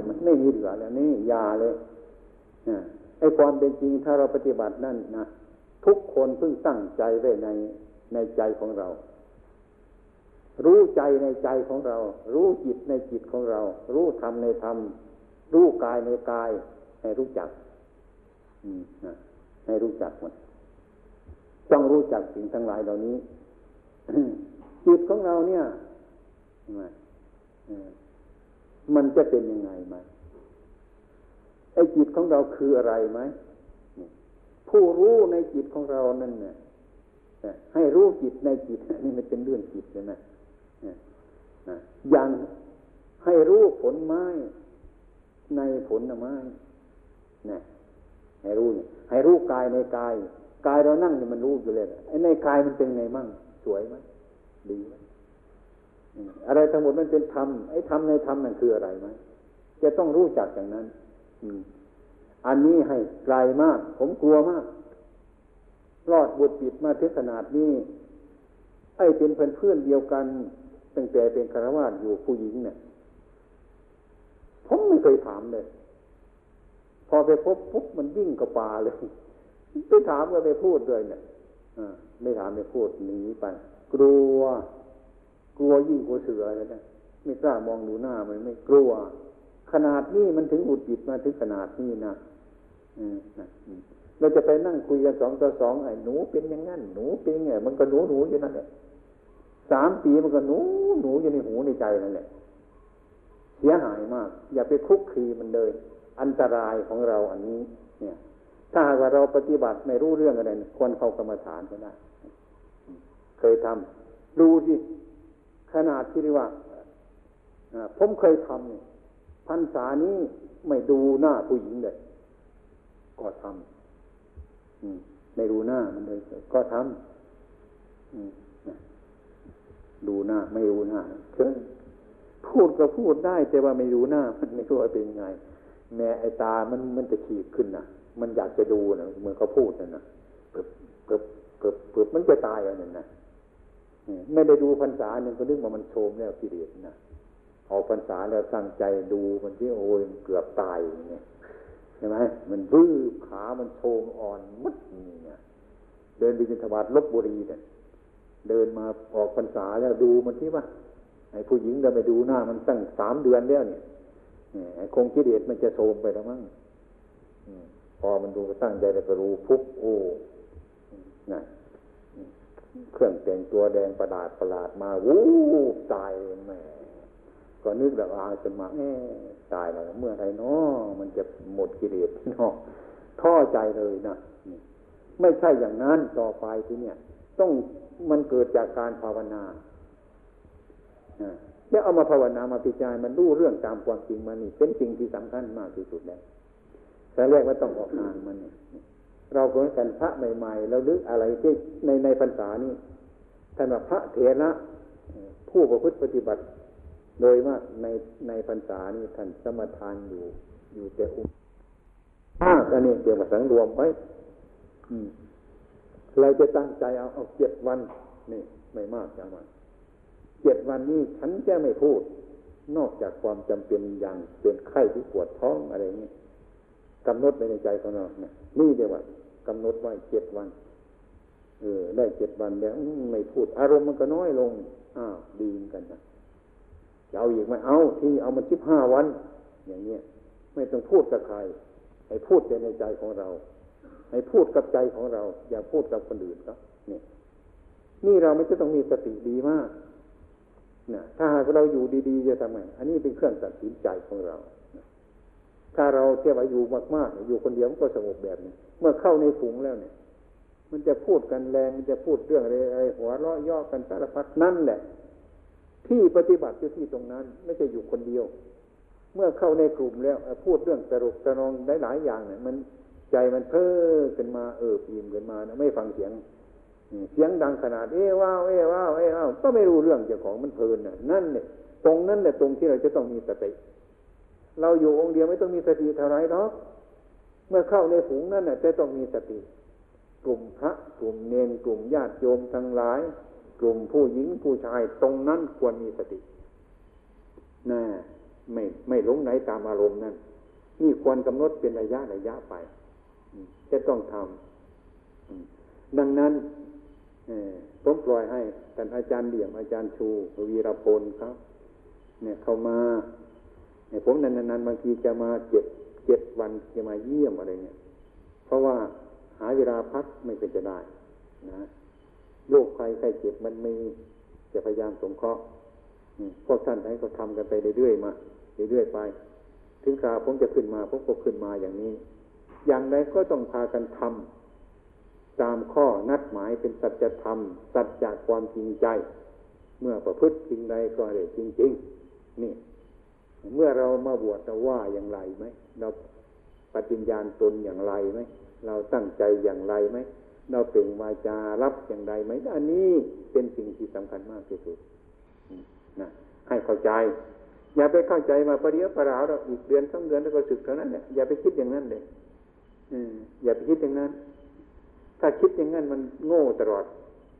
มันไม่มีเหลือแล้วนี่ยาเลยไอ้ความเป็นจริงถ้าเราปฏิบัตินั่นนะทุกคนเพิ่งตั้งใจไว้ในในใจของเรารู้ใจในใจของเรารู้จิตในจิตของเรารู้ธรรมในธรรมรู้กายในกายให้รู้จัก ให้รู้จักหมดต้องรู้จักสิ่งทั้งหลายเหล่านี้ จิตของเราเนี่ยมันจะเป็นยังไงไหมไอ้จิตของเราคืออะไรไหมผู้รู้ในจิตของเรานั่นเนี่ยให้รู้จิตในจิตนี่มันเป็นเรื่องจิตใช่ไหมอย่างให้รู้ผลไม้ในผลไม้นะให้รู้เนี่ยให้รู้กายในกายกายเรานั่งเนี่ยมันรู้อยู่เลยไอ้ในกายมันเป็นไงมั่งสวยไหมดีไหมอะไรทั้งหมดมันเป็นธรรมไอ้ธรรมในธรรมนั่นคืออะไรไหมจะต้องรู้จักอย่างนั้นอันนี้ให้ไกลมากผมกลัวมากรอดบวชปิดมาถึงขนาดนี้ไอ้เป็นเพื่อนเพื่อนเดียวกันตั้งแต่เป็นฆราวาสอยู่ผู้หญิงเนี่ยผมไม่เคยถามเลยพอไปพบปุ๊บมันวิ่งกระปาเลยไปถามก็ไปพูดเลยเนี่ยไม่ถามไม่พูดหนีไปกลัวกลัวยิ่งกลัวเสือเลยนะไม่กล้ามองดูหน้ามันไม่กลัวขนาดนี้มันถึงหงุดหงิดมาถึงขนาดนี้นะเราจะไปนั่งคุยกันสองต่อสองไอ้หนูเป็นอย่างนั้นหนูเป็นไงมันก็หนูหนูอยู่นั่นแหละสามปีมันก็หนูหนูอยู่ในหูในใจนั่นแหละเสียหายมากอย่าไปคุกคีมันเลยอันตรายของเราอันนี้เนี่ยถ้าหากว่าเราปฏิบัติไม่รู้เรื่องอะไรควรเข้ากรรมฐานก็ได้เคยทำดูสิขนาดที่เรียกว่าผมเคยทำเนี่ยพรรษานี้ไม่ดูหน้าผู้หญิงเลยก็ทำไม่ดูหน้ามันเลยก็ทำดูหน้าไม่ดูหน้าเชิญพูดก็พูดได้แต่ว่าไม่ดูหน้ามันไม่รู้ว่าเป็นไงแม่ไอตามันมันจะขีดขึ้นนะมันอยากจะดูนะเมื่อเขาพูดนั่นนะเปิบเปิบเปิบเปิบมันจะตายแล้วนั่นนะไม่ได้ดูพรรษาหนึ่งก็นึกว่ามันโชมแล้วกิเลสนะออกพรรษาแล้วตั้งใจดูมันที่โอ้ยเกือบตายอย่างเงี้ยใช่ไหมมันวืบขามันโชมอ่อนมุดอย่างเงี้ยเดินไปบิณฑบาตลพบุรีเนี่ยเดินมาออกพรรษาแล้วดูมันที่ว่าไอ้ผู้หญิงเราไปดูหน้ามันตั้งสามเดือนแล้วเนี่ยไอ้คงกิเลสมันจะโชมไปแล้วมั้งพอมันดูก็ตั้งใจแล้วก็รู้ปุ๊บโอ้นั่นเครื่องแต่งตัวแดงประดาดประหลาดมาวูบตายแม่ก็นึกแบบอาจนมาเอ๊ะตายแล้วเมื่อไรเนาะมันจะหมดกิเลสเนาะท้อใจเลยนะไม่ใช่อย่างนั้นต่อไปที่เนี่ยต้องมันเกิดจากการภาวนาแล้วเอามาภาวนามาพิจารณามันรู้เรื่องตามความจริงมันนี่เป็นสิ่งที่สำคัญมากที่สุดแล้วแต่แรกว่าต้องออกทางมันเนี่ยเราควรกันพระใหม่ๆเราลึกอะไรที่ในในพรรษานี่ท่านว่าพระเถระผู้ประพฤติปฏิบัติโดยมากในในพรรษานี่ท่านสมทานอยู่อยู่แต่อุปมาอันนี้เกี่ยวกับสังรวมไว้เราจะตั้งใจเอาเอาเจ็ดวันนี่ไม่มากจะมาเจ็ดวันนี้ฉันจะไม่พูดนอกจากความจำเป็นอย่างเป็นไข้ที่ปวดท้องอะไรอย่างนี้กำหนดไว้ในใจของเราเนี่ยนี่เดียวว่ากำหนดไว้เจ็ดวันเออได้เจ็ดวันแล้วไม่พูดอารมณ์มันก็น้อยลงอ้าวดีกันนะจะเอาอีกไหมเอาที่เอามันสิบห้าวันอย่างเนี้ยไม่ต้องพูดกับใครให้พูดแต่ในใจของเราให้พูดกับใจของเราอย่าพูดกับคนอื่นครับนี่นี่เราไม่จะต้องมีสติดีมากนะถ้าหากเราอยู่ดีๆจะทำไงอันนี้เป็นเครื่องตัดสินใจของเราถ้าเราเที่ยวอยู่มากๆอยู่คนเดียวมันก็สงบแบบนี้เมื่อเข้าในฝูงแล้วเนี่ยมันจะพูดกันแรงมันจะพูดเรื่องอะไรหัวเราะย่อกันสารพัดนั่นแหละที่ปฏิบัติอยู่ที่ตรงนั้นไม่ใช่อยู่คนเดียวเมื่อเข้าในกลุ่มแล้วพูดเรื่องตลกตลกหลายๆอย่างเนี่ยมันใจมันเพ้อขึ้นมาเอิบอิ่มขึ้นมานะไม่ฟังเสียงเสียงดังขนาดเอ้ว้าวเอ้ว้าวเอ้ว้าวก็ไม่รู้เรื่องเจ้าของมันเพลินน่ะนั่นเนี่ยตรงนั้นแหละตรงที่เราจะต้องมีสติเราอยู่องค์เดียวไม่ต้องมีสติเท่าไรหรอกเมื่อเข้าในฝูงนั่นน่ะจะต้องมีสติกลุ่มพระกลุ่มเนรกลุ่มญาติโยมทั้งหลายกลุ่มผู้หญิงผู้ชายตรงนั้นควรมีสตินะไม่ไม่หลงไหลตามอารมณ์นั่นนี่ควรกำหนดเป็นระยะระยะไปจะต้องทำดังนั้นผมปล่อยให้ท่านอาจารย์เดี่ยมอาจารย์ชูวีรพลครับเนี่ยเข้ามาเนี่ยผมนานๆบางทีจะมาเจ็ดเจ็ดวันจะมาเยี่ยมอะไรเนี่ยเพราะว่า หาเวลาพักไม่เป็นจะได้นะโรคภัยไข้เจ็บมันมีจะพยายามสงเคราะห์พวกท่านให้เขาทำกันไปเรื่อยๆมาเรื่อยๆไปถึงคราวผมจะขึ้นมาผมก็ขึ้นมาอย่างนี้อย่างไรก็ต้องพากันทำตามข้อนัดหมายเป็นสัจธรรมสัจจากความจริงใจเมื่อประพฤติจริงใดก็ได้จริงๆนี่เมื่อเรามาบวชเราว่าอย่างไรไหมเราปฏิญญาณตนอย่างไรไหมเราตั้งใจอย่างไรไหมเราเปล่งวาจารับอย่างไรไหมอันนี้เป็นสิ่งที่สำคัญมากที่สุดนะให้เข้าใจอย่าไปเข้าใจมาประเดี๋ยวประดาวเราอีกเดือนสองเดือนแล้วก็สึกเท่านั้นเนี่ยอย่าไปคิดอย่างนั้นเลยอย่าไปคิดอย่างนั้นถ้าคิดอย่างนั้นมันโง่ตลอด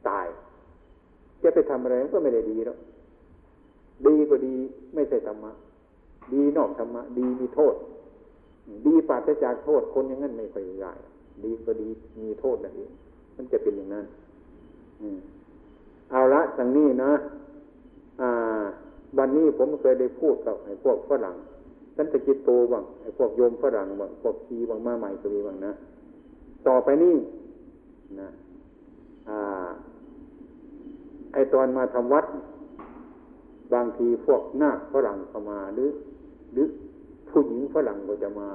ตายจะไปทำอะไรก็ไม่ได้ดีหรอกดีก็ดีไม่ใช่ธรรมะดีนอกธรรมะดีมีโทษดีปราศจากโทษคนอย่างนั้นไม่ค่อยได้ดีก็ดีมีโทษนั่นเองมันจะเป็นอย่างนั้นเอาละทางนี้นะวันนี้ผมเคยได้พูดกับไอ้พวกฝรั่งสันตกิตโตบ้างไอ้พวกโยมฝรั่งบ้างพวกชีบ้างมาใหม่ก็มีบ้างนะต่อไปนี่นะอ่าไอ้ตอนมาทำวัดบางทีพวกนาคฝรั่งเข้ามาหรือหรือผู้หญิงฝรั่งก็จะมา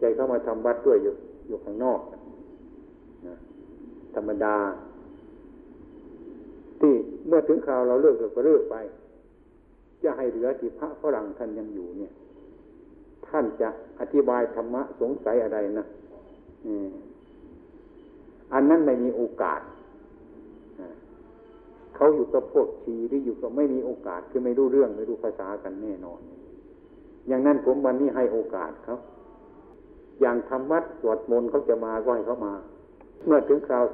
ใจเข้ามาทำวัดด้วยอยู่อยู่ข้างนอกนะธรรมดาที่เมื่อถึงคราวเราเลิกก็เลิกไปจะให้เหลือที่พระฝรั่งท่านยังอยู่เนี่ยท่านจะอธิบายธรรมะสงสัยอะไรนะอันนั้นไม่มีโอกาสเขาอยู่กับพวกชีหรืออยู่กับไม่มีโอกาสคือไม่รู้เรื่องไม่รู้ภาษากันแน่นอนอย่างนั้นผมวันนี้ให้โอกาสเขาอย่างทำวัดสวดมนต์เขาจะมาก็ให้เขามาเมื่อถึงคราว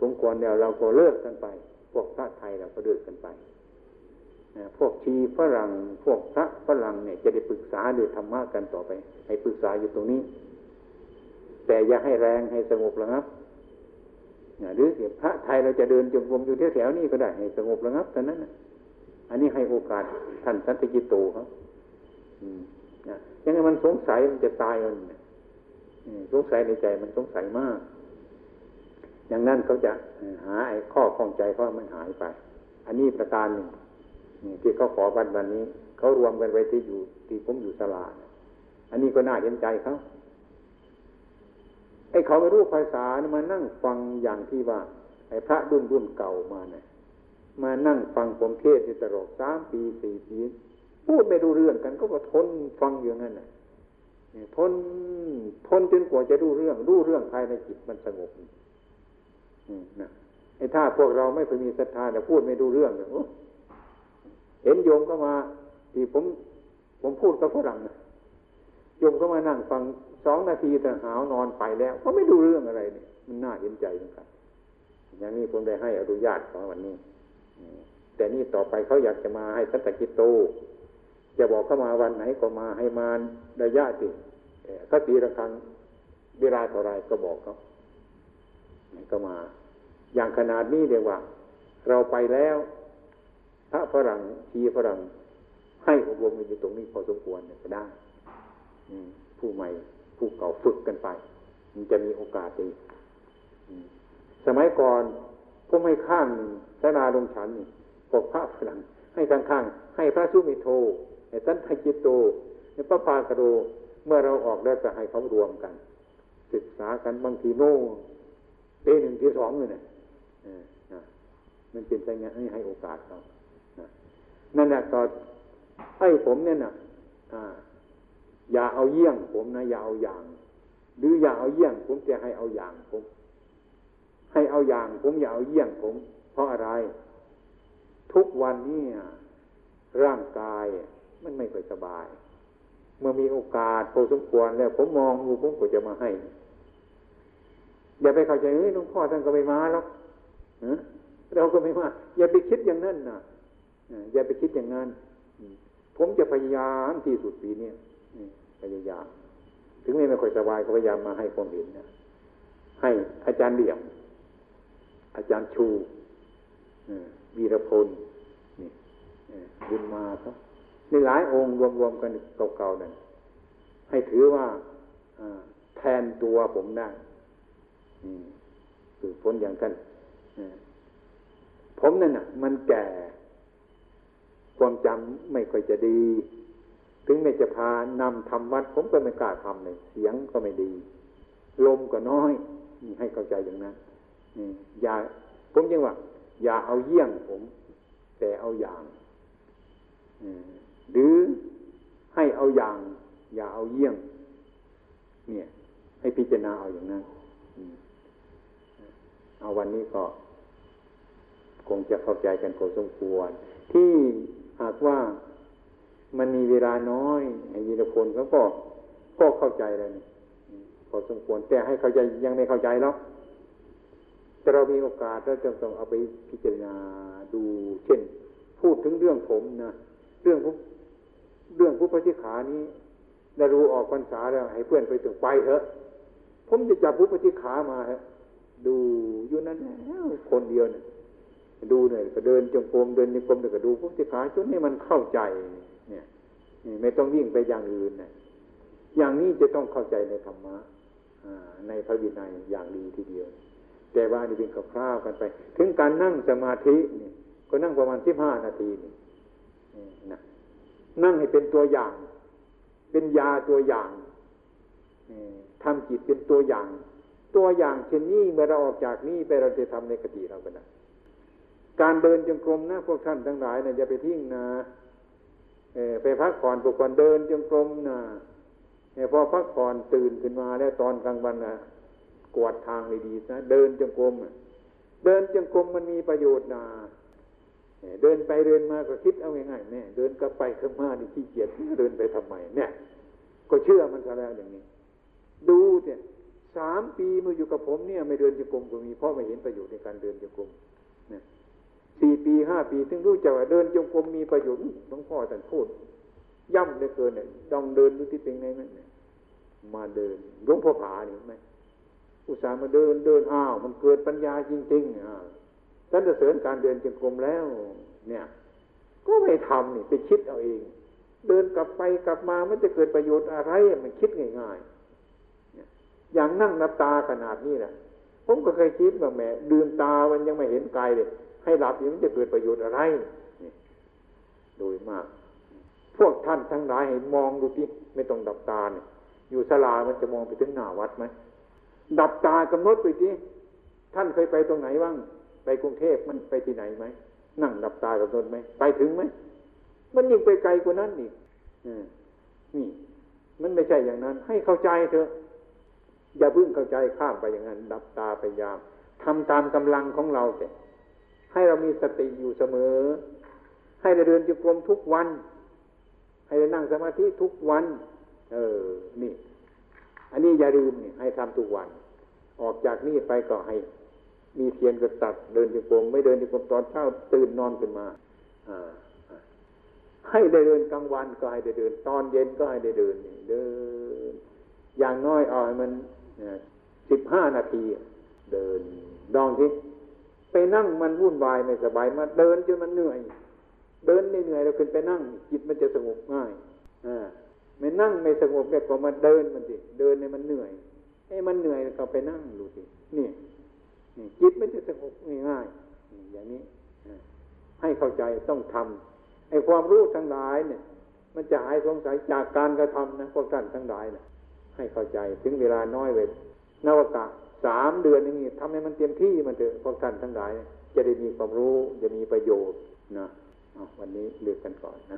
สมควรแล้วเราก็เลิกกันไปพวกพระไทยเราก็เลิกกันไปพวกชีฝรั่งพวกพระฝรั่งเนี่ยจะได้ปรึกษาด้วยธรรมะกันต่อไปให้ปรึกษาอยู่ตรงนี้แต่อย่าให้แรงให้สงบระงับหรือพระไทยเราจะเดินจงกรมอยู่แถวๆนี้ก็ได้ให้สงบระงับกันนั้นอันนี้ให้โอกาสท่านสันติกิตโตครับยังไงมันสงสัยมันจะตายมันสงสัยในใจมันสงสัยมากอย่างนั้นเขาจะหาไอ้ข้อข้องใจเขามันหายไปอันนี้ประการหนึ่งที่เขาขอวันวันนี้เขารวมกันไว้ที่อยู่ที่ผมอยู่ศาลาอันนี้ก็น่าเห็นใจเขาไอ้เขาไม่รู้ภาษามานั่งฟังอย่างที่ว่าไอ้พระรุ่นรุ่นเก่ามาเนี่ยมานั่งฟังผมเทศน์ตลอดสามปีสี่ปีพูดไม่รู้เรื่องกันก็ก็ทนฟังอย่างนั้นน่ะทนทนจนกว่าจะรู้เรื่องรู้เรื่องภายในจิตมันสงบอืมนะไอ้ถ้าพวกเราไม่เคยมีศรัทธาแต่พูดไม่รู้เรื่องเนี่ยเห็นโยมก็มาที่ผมผมพูดกับฝรั่งนะโยมก็มานั่งฟังสองนาทีแต่หาวนอนไปแล้วก็ไม่รู้เรื่องอะไรเนี่ยมันน่าเห็นใจเหมือนกันอย่างนี้ผมได้ให้อนุญาตของวันนี้แต่นี่ต่อไปเขาอยากจะมาให้สันตกิตโตจะบอกเขามาวันไหนก็มาให้มาระยะสิเขาตีระฆังเวลาเท่าไรก็บอกเขาก็มาอย่างขนาดนี้เดียวว่าเราไปแล้วพระฝรั่งชีฝรั่งให้อบรมอยู่ตรงนี้พอสมควรก็ได้ผู้ใหม่ผู้เก่าฝึกกันไปมันจะมีโอกาสดีสมัยก่อนผมให้ข้างศาลาลงฉันนี่พวกพระฝรั่งให้ข้างข้างให้พระสุมิโทให้สันทกิตโตให้พระปากโรเมื่อเราออกแล้วจะให้เขารวมกันศึกษากันบางทีโน่ปีหนึ่งปีสองเลยนะมันเป็นอย่างนี้ให้โอกาสเขานั่นแหละตอนให้ผมเนี่ยนะอย่าเอาเยี่ยงผมนะอย่าเอาอย่างหรืออย่าเอาเยี่ยงผมจะให้เอาอย่างผมให้เอาอย่างผมอย่าเอาเยี่ยงผมเพราะอะไรทุกวันนี้ร่างกายมันไม่ค่อยสบายเมื่อมีโอกาสพอสมควรแล้วผมมองดูผมก็จะมาให้อย่าไปเข้าใจเฮ้ยหลวงพ่อท่านก็ไม่มาหรอกเราก็ไม่มาอย่าไปคิดอย่างนั้นนะอย่าไปคิดอย่างนั้นผมจะพยายามที่สุดปีนี้พยายามถึงแม้ไม่ค่อยสบายก็พยายามมาให้ความเห็นนะให้อาจารย์เดี่ยวอาจารย์ชูวีรพลนี่บุญมาครับในหลายองค์รวมๆกันเก่าๆนั่นให้ถือว่าแทนตัวผมได้ ฝึกฝนอย่างท่านผมนั่นน่ะมันแก่ความจำไม่ค่อยจะดีถึงแม้จะพานำทำวัดผมก็ไม่กล้าทำเลยเสียงก็ไม่ดีลมก็น้อยให้เข้าใจอย่างนั้นอย่าผมยังว่าอย่าเอาเยี่ยงผมแต่เอาอย่างหรือให้เอาอย่างอย่าเอาเยี่ยงเนี่ยให้พิจารณาเอาอย่างนั้นเอาวันนี้ก็คงจะเข้าใจกันพอสมควรที่หากว่ามันมีเวลาน้อยไอ้ยีรพลเขาก็ก็เข้าใจแล้วนี่พอสมควรแต่ให้เข้าใจยังไม่เข้าใจหรอกแต่เรามีโอกาสเราจะต้องเอาไปพิจารณาดูเช่นพูดถึงเรื่องผมนะเรื่องผู้เรื่องผู้ปฏิขานี้ได้รู้ออกพรรษาแล้วให้เพื่อนไปถึงไปเถอะผมจะจับผู้ปฏิขามาฮะดูอยู่นั้นแล้วคนเดียวเนี่ยดูเนี่ยก็เดินจงกรมเดินจงกรมแล้วก็ดูผู้ปฏิขาจนให้มันเข้าใจเนี่ยไม่ต้องวิ่งไปอย่างอื่นนะอย่างนี้จะต้องเข้าใจในธรรมะในพระวินัยอย่างดีทีเดียวแต่ว่านี่เป็นกับคร่าวกันไปถึงการนั่งสมาธิเนี่ยก็นั่งประมาณสิบห้านาทีนี่นะนั่งให้เป็นตัวอย่างเป็นยาตัวอย่างทำจิตเป็นตัวอย่างตัวอย่างเช่นนี้เมื่อเราออกจากนี้ไปเราจะทำในกติเรากันนะการเดินจงกรมนะพวกท่านทั้งหลายเนี่ยอย่าไปทิ้งนะไปพักผ่อนปกติเดินจงกรมนะพอพักผ่อนตื่นขึ้นมาแล้วตอนกลางวันนะกวาดทางดีๆนะเดินจงกรมเดินจงกรมมันมีประโยชน์นะเดินไปเดินมาก็คิดเอาง่ายๆแน่เดินกลับไปกลับมานี่ขี้เกียจเดินไปทำไมเนี่ยก็เชื่อมันซะแล้วอย่างนี้ดูเนี่ยสามปีมาอยู่กับผมเนี่ยไม่เดินจงกรมก็มีเพราะไม่เห็นประโยชน์ในการเดินจงกรมเนี่ยสี่ปีห้าปีถึงรู้จักว่าเดินจงกรมมีประโยชน์หลวงพ่อท่านพูดย่ำเหลือเกินเนี่ยต้องเดินดูที่เป็นไงไหมมาเดินหลวงพ่อผานี่ไหมอุตส่าห์มาเดินเดินอ้าวมันเกิดปัญญาจริงๆอ่าท่านจะเสริญการเดินจงกรมแล้วเนี่ยก็ไม่ทำนี่ไปคิดเอาเองเดินกลับไปกลับมามันจะเกิดประโยชน์อะไรมันคิดง่ายๆอย่างนั่งนับตาขนาดนี้แหละผมก็เคยคิดว่าแหมลืมตามันยังไม่เห็นไกลเลยให้หลับอยู่มันจะเกิดประโยชน์อะไรโดยมากพวกท่านทั้งหลายให้มองดูที่ไม่ต้องดับตาเนี่ยอยู่ศาลามันจะมองไปถึงหน้าวัดไหมดับตากำหนดไปที่ท่านเคยไปตรงไหนบ้างไปกรุงเทพมันไปที่ไหนไหมนั่งดับตากำหนดไหมไปถึงไหมมันยิ่งไปไกลกว่านั้นอีกนี่มันไม่ใช่อย่างนั้นให้เข้าใจเถอะอย่าเพิ่งเข้าใจข้ามไปอย่างนั้นดับตาพยายามทำตามกำลังของเราแต่ให้เรามีสติอยู่เสมอให้เราเดินจงกรมทุกวันให้เรานั่งสมาธิทุกวันเออนี่อันนี้อย่าลืมนี่ให้ทำทุกวันออกจากนี่ไปก็ให้มีเทียนก็ตัดเดินจงกรมไม่เดินจงกรมตอนเช้าตื่นนอนขึ้นมาให้ได้เดินกลางวันก็ให้ได้เดินตอนเย็นก็ให้ได้เดินเดินอย่างน้อยเอาให้มันสิบห้านาทีเดินดองที่ไปนั่งมันวุ่นวายไม่สบายมาเดินจนมันเหนื่อยเดินเหนื่อยเราขึ้นไปนั่งจิตมันจะสงบง่ายไม่นั่งไม่สงบแค่ก็มาเดินมันสิเดินเนี่ยมันเหนื่อยไอ้มันเหนื่อยก็ไปนั่งดูสินี่นี่จิตมันจะสงบง่ายๆอย่างนี้ให้เข้าใจต้องทำไอ้ความรู้ทั้งหลายเนี่ยมันจะหายสงสัยจากการกระทำนะพวกท่านทั้งหลายนะให้เข้าใจถึงเวลาน้อยเว้นนวกะสามเดือนอย่างนี้ทำให้มันเต็มที่มันเถอะพวกท่านทั้งหลายจะได้มีความรู้จะมีประโยชน์นะวันนี้เลิกกันก่อนนะ